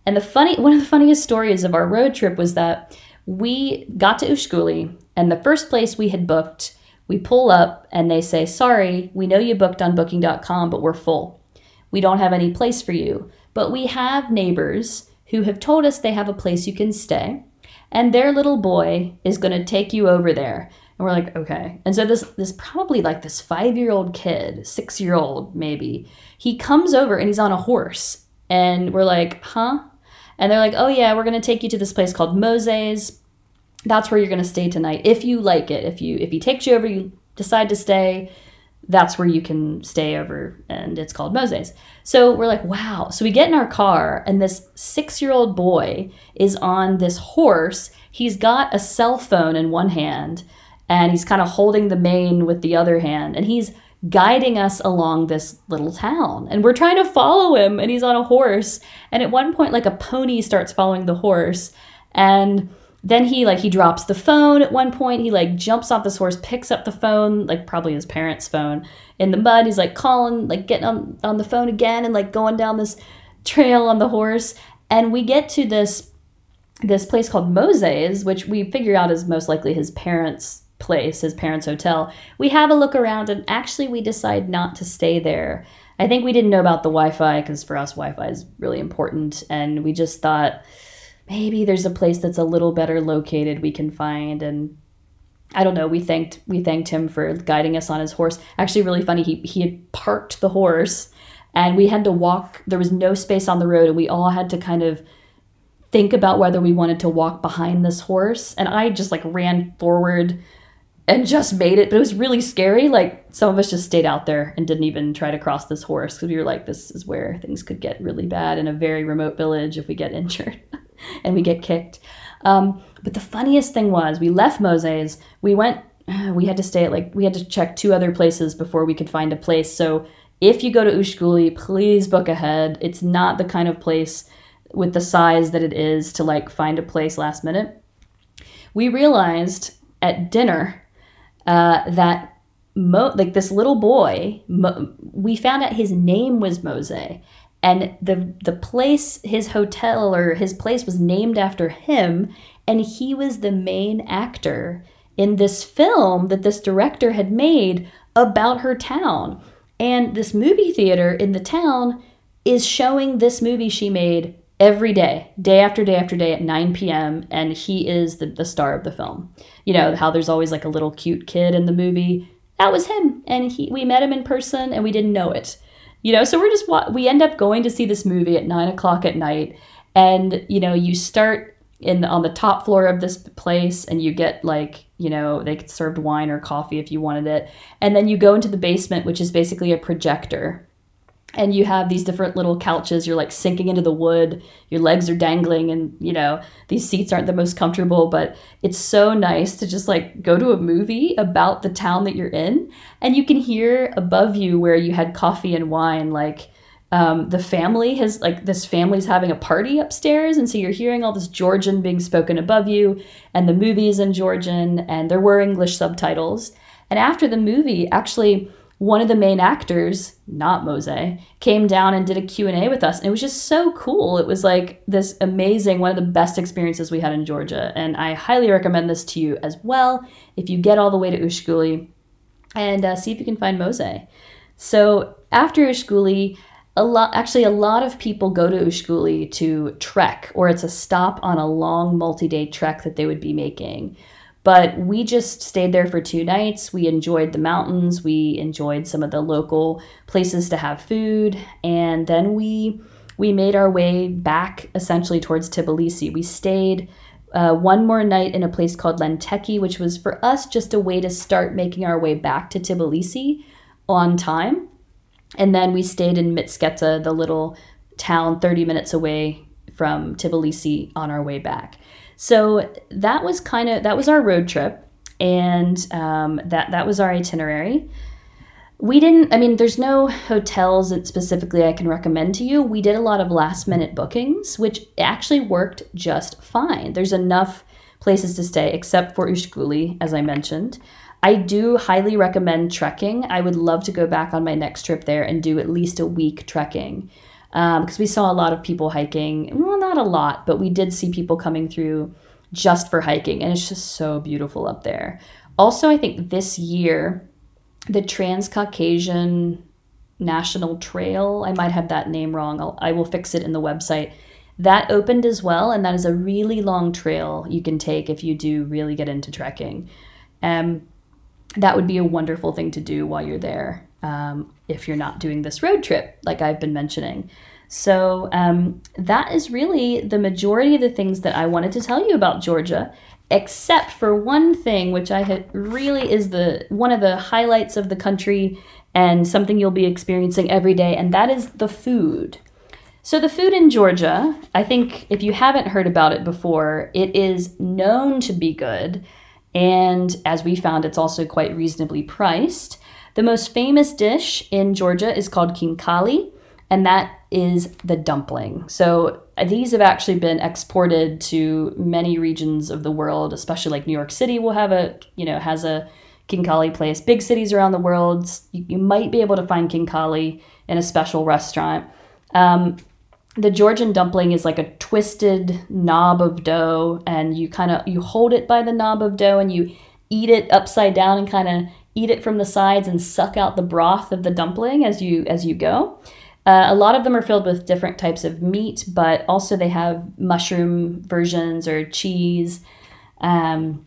And the funny one of the funniest stories of our road trip was that we got to Ushguli, and the first place we had booked, we pull up and they say, sorry, we know you booked on booking dot com, but we're full. We don't have any place for you. But we have neighbors who have told us they have a place you can stay, and their little boy is going to take you over there. And we're like, okay. And so this this probably like this five-year-old kid, six-year-old maybe, he comes over and he's on a horse. And we're like, huh? And they're like, oh yeah, we're going to take you to this place called Moses. That's where you're going to stay tonight. If you like it, if you if he takes you over, you decide to stay, that's where you can stay over. And it's called Moses. So we're like, wow. So we get in our car and this six-year-old boy is on this horse. He's got a cell phone in one hand and he's kind of holding the mane with the other hand. And he's guiding us along this little town. And we're trying to follow him and he's on a horse. And at one point, like a pony starts following the horse. And then he like he drops the phone at one point. He like jumps off this horse, picks up the phone, like probably his parents' phone, in the mud. He's like calling, like getting on, on the phone again and like going down this trail on the horse. And we get to this this place called Moses, which we figure out is most likely his parents' place, his parents' hotel. We have a look around and actually we decide not to stay there. I think we didn't know about the Wi-Fi because for us Wi-Fi is really important, and we just thought, maybe there's a place that's a little better located we can find. And I don't know, we thanked we thanked him for guiding us on his horse. Actually, really funny, he he had parked the horse and we had to walk. There was no space on the road and we all had to kind of think about whether we wanted to walk behind this horse. And I just like ran forward and just made it, but it was really scary. Like some of us just stayed out there and didn't even try to cross this horse because we were like, this is where things could get really bad in a very remote village if we get injured and we get kicked. Um, but the funniest thing was we left Moses. We went, we had to stay at like, we had to check two other places before we could find a place. So if you go to Ushguli, please book ahead. It's not the kind of place with the size that it is to like find a place last minute. We realized at dinner Uh, that Mo, like this little boy, Mo, we found out his name was Mose, and the the place, his hotel or his place was named after him, and he was the main actor in this film that this director had made about her town. And this movie theater in the town is showing this movie she made every day, day after day after day at nine p.m. And he is the, the star of the film. You know, how there's always like a little cute kid in the movie. That was him. And he, we met him in person and we didn't know it. You know, so we're just, we end up going to see this movie at nine o'clock at night. And, you know, you start in on the top floor of this place and you get like, you know, they served wine or coffee if you wanted it. And then you go into the basement, which is basically a projector. And you have these different little couches. You're like sinking into the wood. Your legs are dangling. And, you know, these seats aren't the most comfortable. But it's so nice to just like go to a movie about the town that you're in. And you can hear above you where you had coffee and wine. Like um, the family has like this family's having a party upstairs. And so you're hearing all this Georgian being spoken above you. And the movie is in Georgian. And there were English subtitles. And after the movie, actually, one of the main actors, not Mose, came down and did a Q and A with us. And it was just so cool. It was like this amazing, one of the best experiences we had in Georgia. And I highly recommend this to you as well if you get all the way to Ushguli and uh, see if you can find Mose. So after Ushguli, a lot, actually a lot of people go to Ushguli to trek, or it's a stop on a long multi-day trek that they would be making. But we just stayed there for two nights. We enjoyed the mountains. We enjoyed some of the local places to have food. And then we we made our way back essentially towards Tbilisi. We stayed uh, one more night in a place called Lenteki, which was for us just a way to start making our way back to Tbilisi on time. And then we stayed in Mtskheta, the little town thirty minutes away from Tbilisi on our way back. So that was kind of, that was our road trip, and um, that, that was our itinerary. We didn't, I mean, there's no hotels that specifically I can recommend to you. We did a lot of last minute bookings, which actually worked just fine. There's enough places to stay except for Ushguli, as I mentioned. I do highly recommend trekking. I would love to go back on my next trip there and do at least a week trekking, um, because we saw a lot of people hiking. Well, not a lot, but we did see people coming through just for hiking, and it's just so beautiful up there. Also, I think this year, the Trans-Caucasian National Trail, I might have that name wrong. I'll, I will fix it in the website. That opened as well, and that is a really long trail you can take if you do really get into trekking. Um, that would be a wonderful thing to do while you're there, um, if you're not doing this road trip, like I've been mentioning. So um, that is really the majority of the things that I wanted to tell you about Georgia, except for one thing, which I had really is the one of the highlights of the country and something you'll be experiencing every day, and that is the food. So the food in Georgia, I think if you haven't heard about it before, it is known to be good, and as we found, it's also quite reasonably priced. The most famous dish in Georgia is called khinkali, and that is the dumpling. So these have actually been exported to many regions of the world, especially like New York City will have a, you know, has a khinkali place. Big cities around the world, you, you might be able to find khinkali in a special restaurant. Um, the Georgian dumpling is like a twisted knob of dough, and you kind of, you hold it by the knob of dough and you eat it upside down and kind of eat it from the sides and suck out the broth of the dumpling as you, as you go. Uh, a lot of them are filled with different types of meat, but also they have mushroom versions or cheese. Um,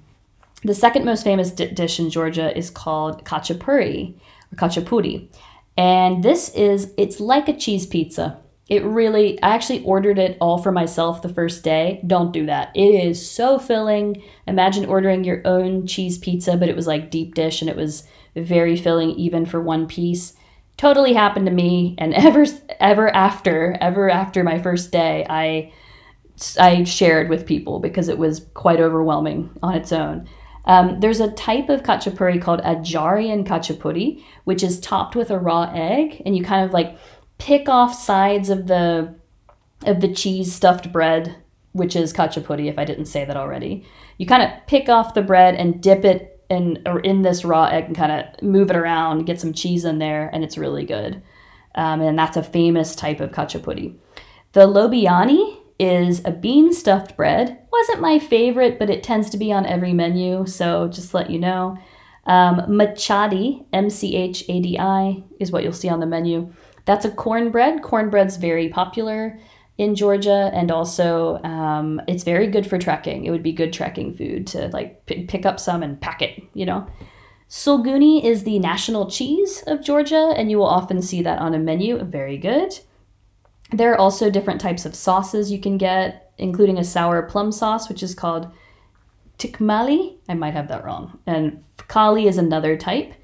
the second most famous di- dish in Georgia is called khachapuri, or khachapuri. And this is, it's like a cheese pizza. It really, I actually ordered it all for myself the first day. Don't do that. It is so filling. Imagine ordering your own cheese pizza, but it was like deep dish and it was very filling even for one piece. Totally happened to me, and ever ever after ever after my first day, I I shared with people because it was quite overwhelming on its own. Um, there's a type of khachapuri called Ajarian khachapuri, which is topped with a raw egg, and you kind of like pick off sides of the of the cheese stuffed bread, which is khachapuri, if I didn't say that already. You kind of pick off the bread and dip it in, or in this raw egg and kind of move it around, get some cheese in there, and it's really good. Um, and that's a famous type of khachapuri. The lobiani is a bean stuffed bread. Wasn't my favorite, but it tends to be on every menu, so just let you know. Um, machadi, M C H A D I, is what you'll see on the menu. That's a cornbread. Cornbread's very popular in Georgia, and also um, it's very good for trekking. It would be good trekking food to like p- pick up some and pack it, you know. Sulguni is the national cheese of Georgia, and you will often see that on a menu. Very good. There are also different types of sauces you can get, including a sour plum sauce, which is called tikmali. I might have that wrong. And kali is another type.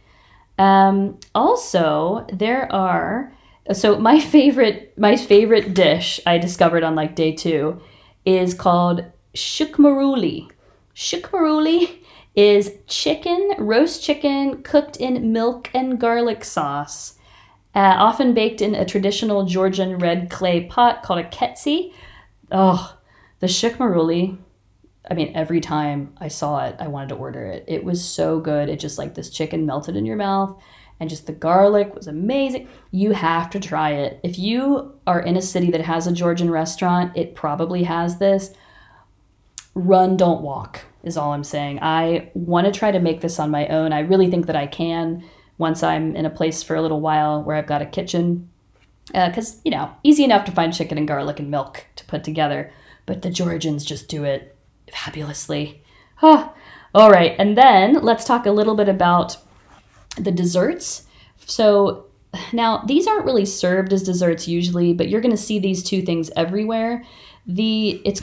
Um, also, there are... So my favorite my favorite dish I discovered on like day two is called shukmaruli. Shukmaruli is chicken, roast chicken cooked in milk and garlic sauce, uh, often baked in a traditional Georgian red clay pot called a ketsi. Oh, the shukmaruli. I mean, every time I saw it, I wanted to order it. It was so good. It just like this chicken melted in your mouth. And just the garlic was amazing. You have to try it. If you are in a city that has a Georgian restaurant, it probably has this. Run, don't walk, is all I'm saying. I want to try to make this on my own. I really think that I can once I'm in a place for a little while where I've got a kitchen. Because, uh, you know, easy enough to find chicken and garlic and milk to put together. But the Georgians just do it fabulously. Huh. All right, and then let's talk a little bit about the desserts. So now these aren't really served as desserts usually, but you're going to see these two things everywhere. The it's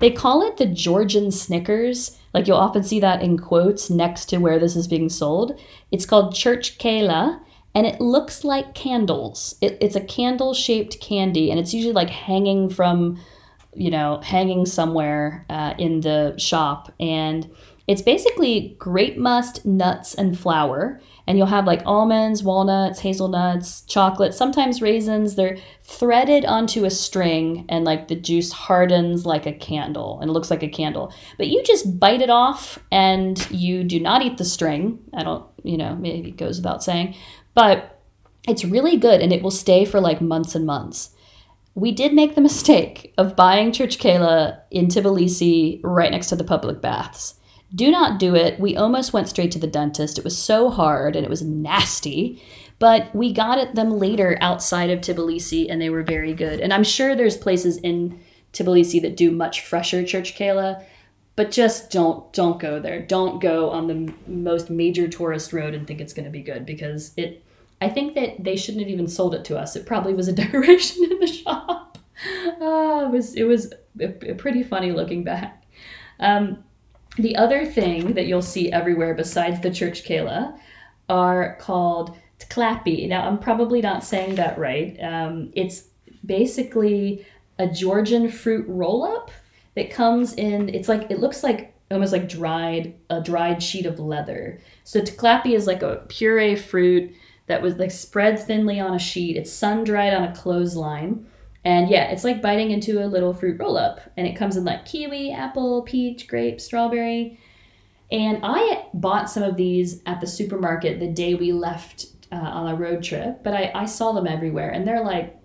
they call it the Georgian Snickers. Like you'll often see that in quotes next to where this is being sold. It's called churchkhela, and it looks like candles. It, it's a candle-shaped candy, and it's usually like hanging from, you know, hanging somewhere uh, in the shop. And It's basically grape must, nuts, and flour. And you'll have like almonds, walnuts, hazelnuts, chocolate, sometimes raisins. They're threaded onto a string and like the juice hardens like a candle and looks like a candle. But you just bite it off and you do not eat the string. I don't, you know, maybe it goes without saying. But it's really good and it will stay for like months and months. We did make the mistake of buying churchkhela in Tbilisi right next to the public baths. Do not do it. We almost went straight to the dentist. It was so hard and it was nasty, but we got at them later outside of Tbilisi and they were very good. And I'm sure there's places in Tbilisi that do much fresher churchkhela, but just don't, don't go there. Don't go on the most major tourist road and think it's going to be good because it, I think that they shouldn't have even sold it to us. It probably was a decoration in the shop. Uh, it was, it was pretty funny looking back. Um, The other thing that you'll see everywhere besides the churchkhela are called tklapi. Now, I'm probably not saying that right. Um, it's basically a Georgian fruit roll-up that comes in, it's like, it looks like almost like dried, a dried sheet of leather. So tklapi is like a puree fruit that was like spread thinly on a sheet. It's sun-dried on a clothesline. And yeah, it's like biting into a little fruit roll-up. And it comes in like kiwi, apple, peach, grape, strawberry. And I bought some of these at the supermarket the day we left uh, on a road trip. But I, I saw them everywhere. And they're like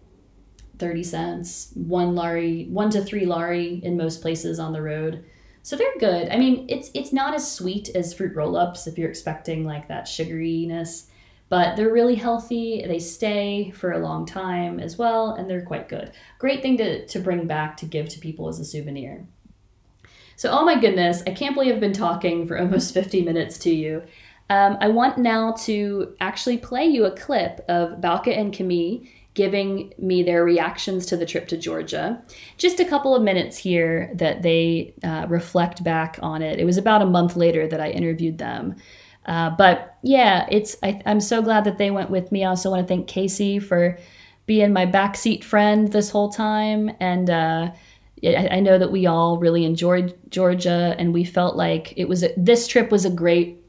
thirty cents, one lari, one to three lari in most places on the road. So they're good. I mean, it's it's not as sweet as fruit roll-ups if you're expecting like that sugariness. But they're really healthy, they stay for a long time as well, and they're quite good. Great thing to, to bring back to give to people as a souvenir. So, oh my goodness, I can't believe I've been talking for almost fifty minutes to you. Um, I want now to actually play you a clip of Balka and Cami giving me their reactions to the trip to Georgia. Just a couple of minutes here that they uh, reflect back on it. It was about a month later that I interviewed them. Uh, but yeah, it's I, I'm so glad that they went with me. I also want to thank Casey for being my backseat friend this whole time. And uh, I, I know that we all really enjoyed Georgia, and we felt like it was a, this trip was a great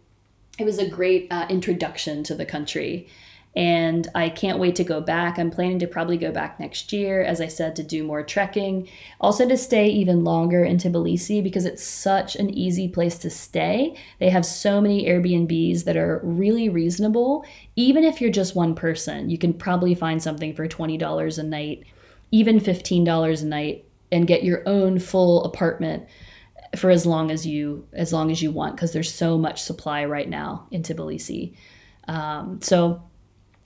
it was a great uh, introduction to the country. And I can't wait to go back. I'm planning to probably go back next year, as I said, to do more trekking, also to stay even longer in Tbilisi because it's such an easy place to stay. They have so many Airbnbs that are really reasonable. Even if you're just one person, you can probably find something for twenty dollars a night, even fifteen dollars a night, and get your own full apartment for as long as you as long as you want because there's so much supply right now in Tbilisi. Um, so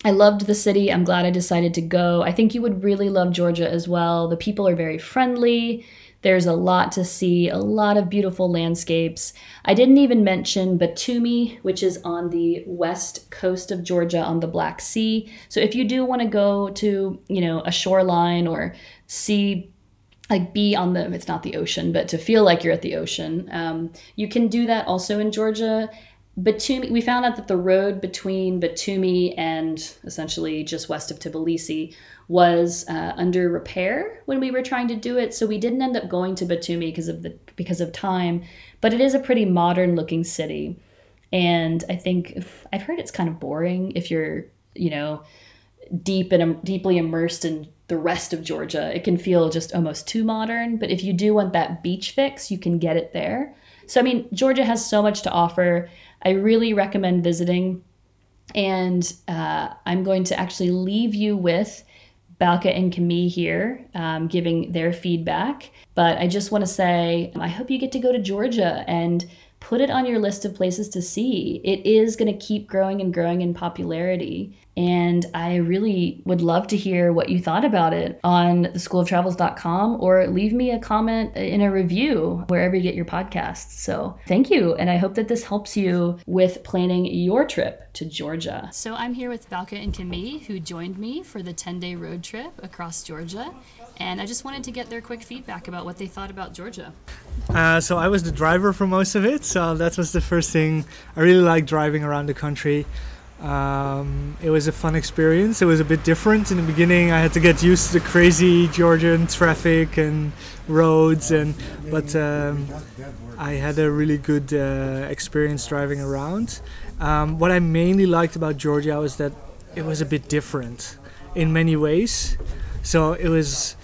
I loved the city. I'm glad I decided to go. I think you would really love Georgia as well. The people are very friendly. There's a lot to see, a lot of beautiful landscapes. I didn't even mention Batumi, which is on the west coast of Georgia on the Black Sea. So if you do want to go to, you know, a shoreline or see, like be on the, it's not the ocean, but to feel like you're at the ocean, um, you can do that also in Georgia. Batumi, we found out that the road between Batumi and essentially just west of Tbilisi was uh, under repair when we were trying to do it, so we didn't end up going to Batumi because of the because of time. But it is a pretty modern looking city, and I think I've heard it's kind of boring if you're you know deep and um, deeply immersed in the rest of Georgia. It can feel just almost too modern. But if you do want that beach fix, you can get it there. So I mean, Georgia has so much to offer. I really recommend visiting, and uh, I'm going to actually leave you with Balka and Cami here um, giving their feedback. But I just want to say, I hope you get to go to Georgia and put it on your list of places to see. It is going to keep growing and growing in popularity. And I really would love to hear what you thought about it on the school of travels dot com or leave me a comment in a review wherever you get your podcasts. So thank you. And I hope that this helps you with planning your trip to Georgia. So I'm here with Balka and Cami, who joined me for the ten-day road trip across Georgia. And I just wanted to get their quick feedback about what they thought about Georgia. Uh, so I was the driver for most of it. So that was the first thing. I really like driving around the country. Um, it was a fun experience. It was a bit different. In the beginning, I had to get used to the crazy Georgian traffic and roads, and but um, I had a really good uh, experience driving around. Um, what I mainly liked about Georgia was that it was a bit different in many ways. So it was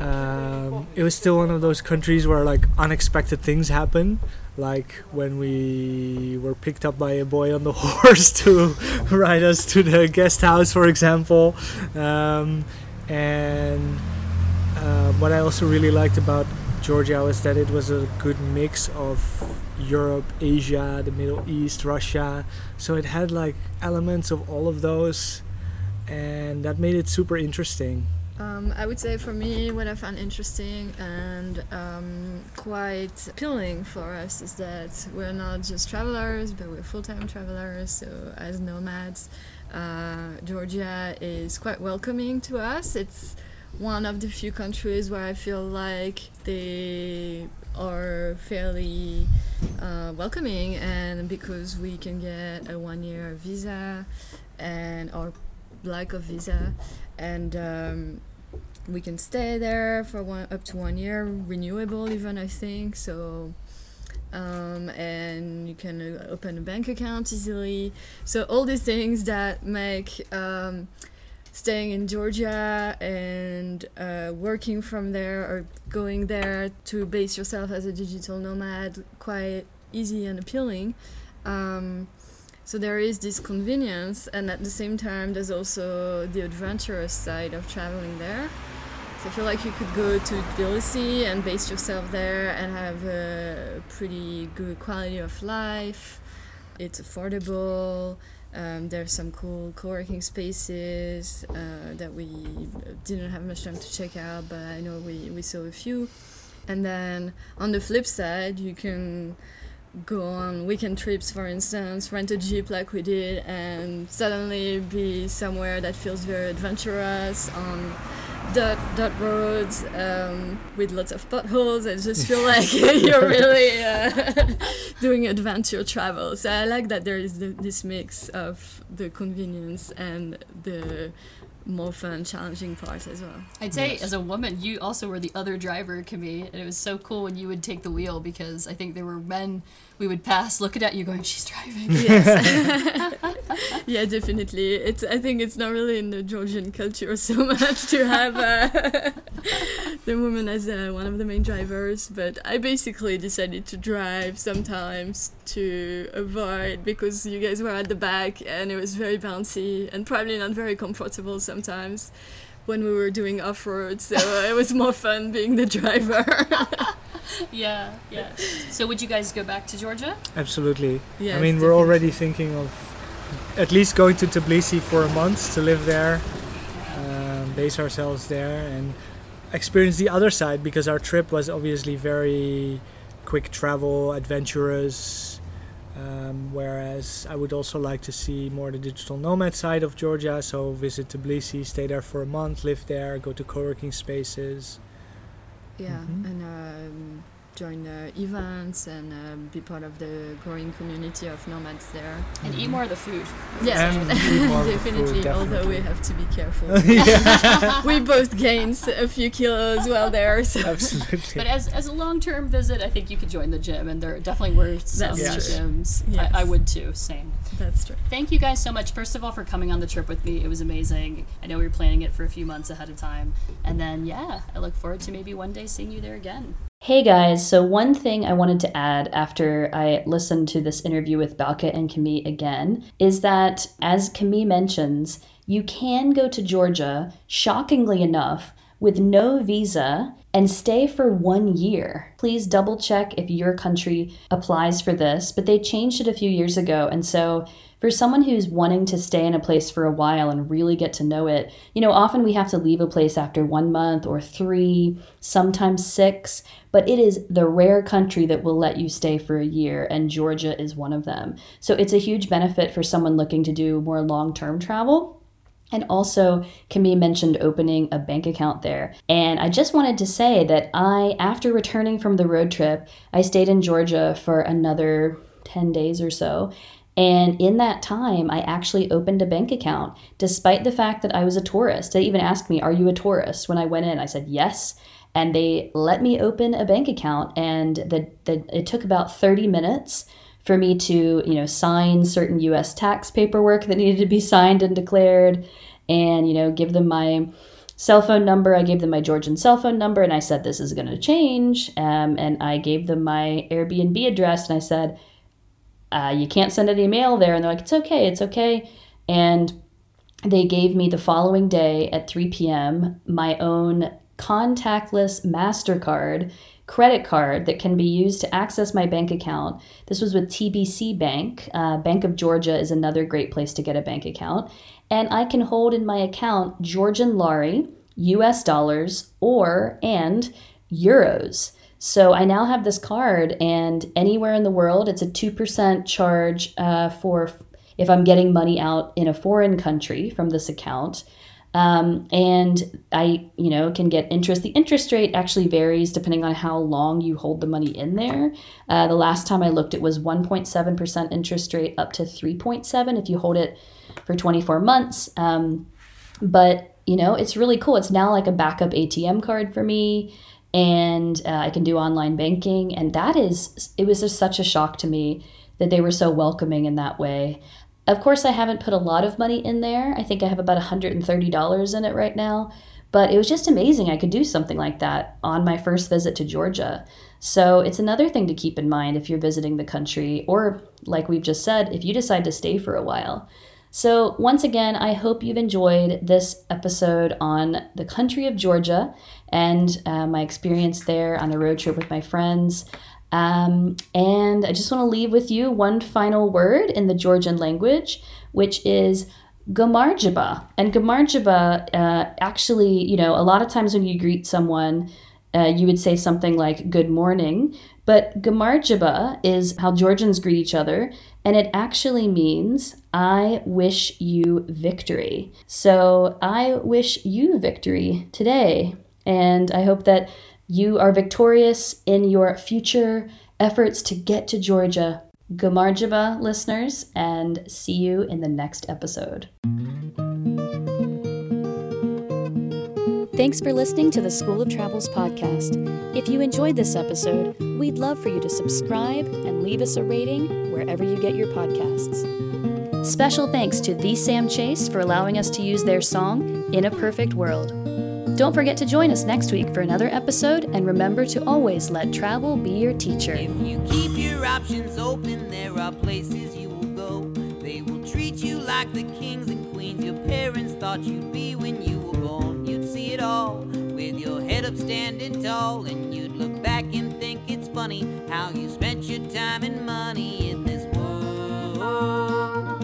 um, it was still one of those countries where like unexpected things happen. Like when we were picked up by a boy on the horse to ride us to the guest house, for example. Um, and uh, what I also really liked about Georgia was that it was a good mix of Europe, Asia, the Middle East, Russia. So it had like elements of all of those, and that made it super interesting. Um, I would say for me, what I found interesting and um, quite appealing for us is that we're not just travelers, but we're full-time travelers. So as nomads, uh, Georgia is quite welcoming to us. It's one of the few countries where I feel like they are fairly uh, welcoming, and because we can get a one-year visa and or lack of visa, and um, we can stay there for one up to one year, renewable even, I think. So, um, and you can open a bank account easily. So all these things that make um, staying in Georgia and uh, working from there or going there to base yourself as a digital nomad quite easy and appealing. Um, So there is this convenience, and at the same time, there's also the adventurous side of traveling there. So I feel like you could go to Tbilisi and base yourself there and have a pretty good quality of life. It's affordable. Um, there's some cool co-working spaces uh, that we didn't have much time to check out, but I know we, we saw a few. And then on the flip side, you can go on weekend trips, for instance, rent a jeep like we did, and suddenly be somewhere that feels very adventurous on dirt, dirt roads um, with lots of potholes. I just feel like you're really uh, doing adventure travel. So I like that there is the, this mix of the convenience and the more fun, challenging parts as well. I'd say, yes. As a woman, you also were the other driver, Cami, and it was so cool when you would take the wheel, because I think there were men we would pass looking at you going, she's driving. Yes. Yeah, definitely. It's. I think it's not really in the Georgian culture so much to have uh, the woman as uh, one of the main drivers, but I basically decided to drive sometimes to avoid, because you guys were at the back and it was very bouncy and probably not very comfortable sometimes. Sometimes when we were doing off-road, so it was more fun being the driver. yeah yeah so would you guys go back to Georgia? Absolutely. Yes, I mean, we're already thinking of at least going to Tbilisi for a month to live there, um, base ourselves there and experience the other side, because our trip was obviously very quick travel, adventurous. Um, whereas I would also like to see more the digital nomad side of Georgia, so visit Tbilisi, stay there for a month, live there, go to co-working spaces. Yeah, mm-hmm. and um, join uh, events and uh, be part of the growing community of nomads there. And mm-hmm. eat more of the food. Yeah, definitely, definitely, although we have to be careful. We both gained a few kilos while there. So. Absolutely. But as as a long-term visit, I think you could join the gym, and there definitely were some yes. gyms. Yes. I, I would too, same. That's true. Thank you guys so much, first of all, for coming on the trip with me. It was amazing. I know we were planning it for a few months ahead of time. And then, yeah, I look forward to maybe one day seeing you there again. Hey guys, so one thing I wanted to add after I listened to this interview with Balka and Cami again is that, as Cami mentions, you can go to Georgia, shockingly enough, with no visa and stay for one year. Please double check if your country applies for this, but they changed it a few years ago, and so for someone who's wanting to stay in a place for a while and really get to know it, you know, often we have to leave a place after one month or three, sometimes six, but it is the rare country that will let you stay for a year, and Georgia is one of them. So it's a huge benefit for someone looking to do more long-term travel. And also, Cami mentioned opening a bank account there. And I just wanted to say that I, after returning from the road trip, I stayed in Georgia for another ten days or so. And in that time, I actually opened a bank account, despite the fact that I was a tourist. They even asked me, are you a tourist? When I went in, I said, yes. And they let me open a bank account. And the, the, it took about thirty minutes for me to, you know, sign certain U S tax paperwork that needed to be signed and declared, and, you know, give them my cell phone number. I gave them my Georgian cell phone number, and I said, this is going to change. Um, and I gave them my Airbnb address, and I said, Uh, you can't send any mail there. And they're like, it's okay, it's okay. And they gave me the following day at three p.m. my own contactless MasterCard credit card that can be used to access my bank account. This was with T B C Bank. Uh, Bank of Georgia is another great place to get a bank account. And I can hold in my account Georgian lari, U S dollars, or and euros. So I now have this card, and anywhere in the world, it's a two percent charge uh, for if I'm getting money out in a foreign country from this account. Um, and I, you know, can get interest. The interest rate actually varies depending on how long you hold the money in there. Uh, the last time I looked, it was one point seven percent interest rate up to three point seven if you hold it for twenty-four months. Um, but, you know, it's really cool. It's now like a backup A T M card for me. And uh, I can do online banking. And that is, it was just such a shock to me that they were so welcoming in that way. Of course, I haven't put a lot of money in there. I think I have about one hundred thirty dollars in it right now. But it was just amazing. I could do something like that on my first visit to Georgia. So it's another thing to keep in mind if you're visiting the country, or like we've just said, if you decide to stay for a while. So once again, I hope you've enjoyed this episode on the country of Georgia and uh, my experience there on a road trip with my friends. Um, and I just want to leave with you one final word in the Georgian language, which is gomarjiba. And gomarjiba, uh, actually, you know, a lot of times when you greet someone, uh, you would say something like good morning. But gomarjiba is how Georgians greet each other, and it actually means I wish you victory. So I wish you victory today, and I hope that you are victorious in your future efforts to get to Georgia. Gomarjiba, listeners, and see you in the next episode. Thanks for listening to the School of Travels podcast. If you enjoyed this episode, we'd love for you to subscribe and leave us a rating wherever you get your podcasts. Special thanks to The Sam Chase for allowing us to use their song, In a Perfect World. Don't forget to join us next week for another episode, and remember to always let travel be your teacher. If you keep your options open, there are places you will go. They will treat you like the kings and queens your parents thought you'd be when you were born. See it all with your head up standing tall, and you'd look back and think it's funny how you spent your time and money in this world,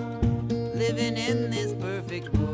living in this perfect world.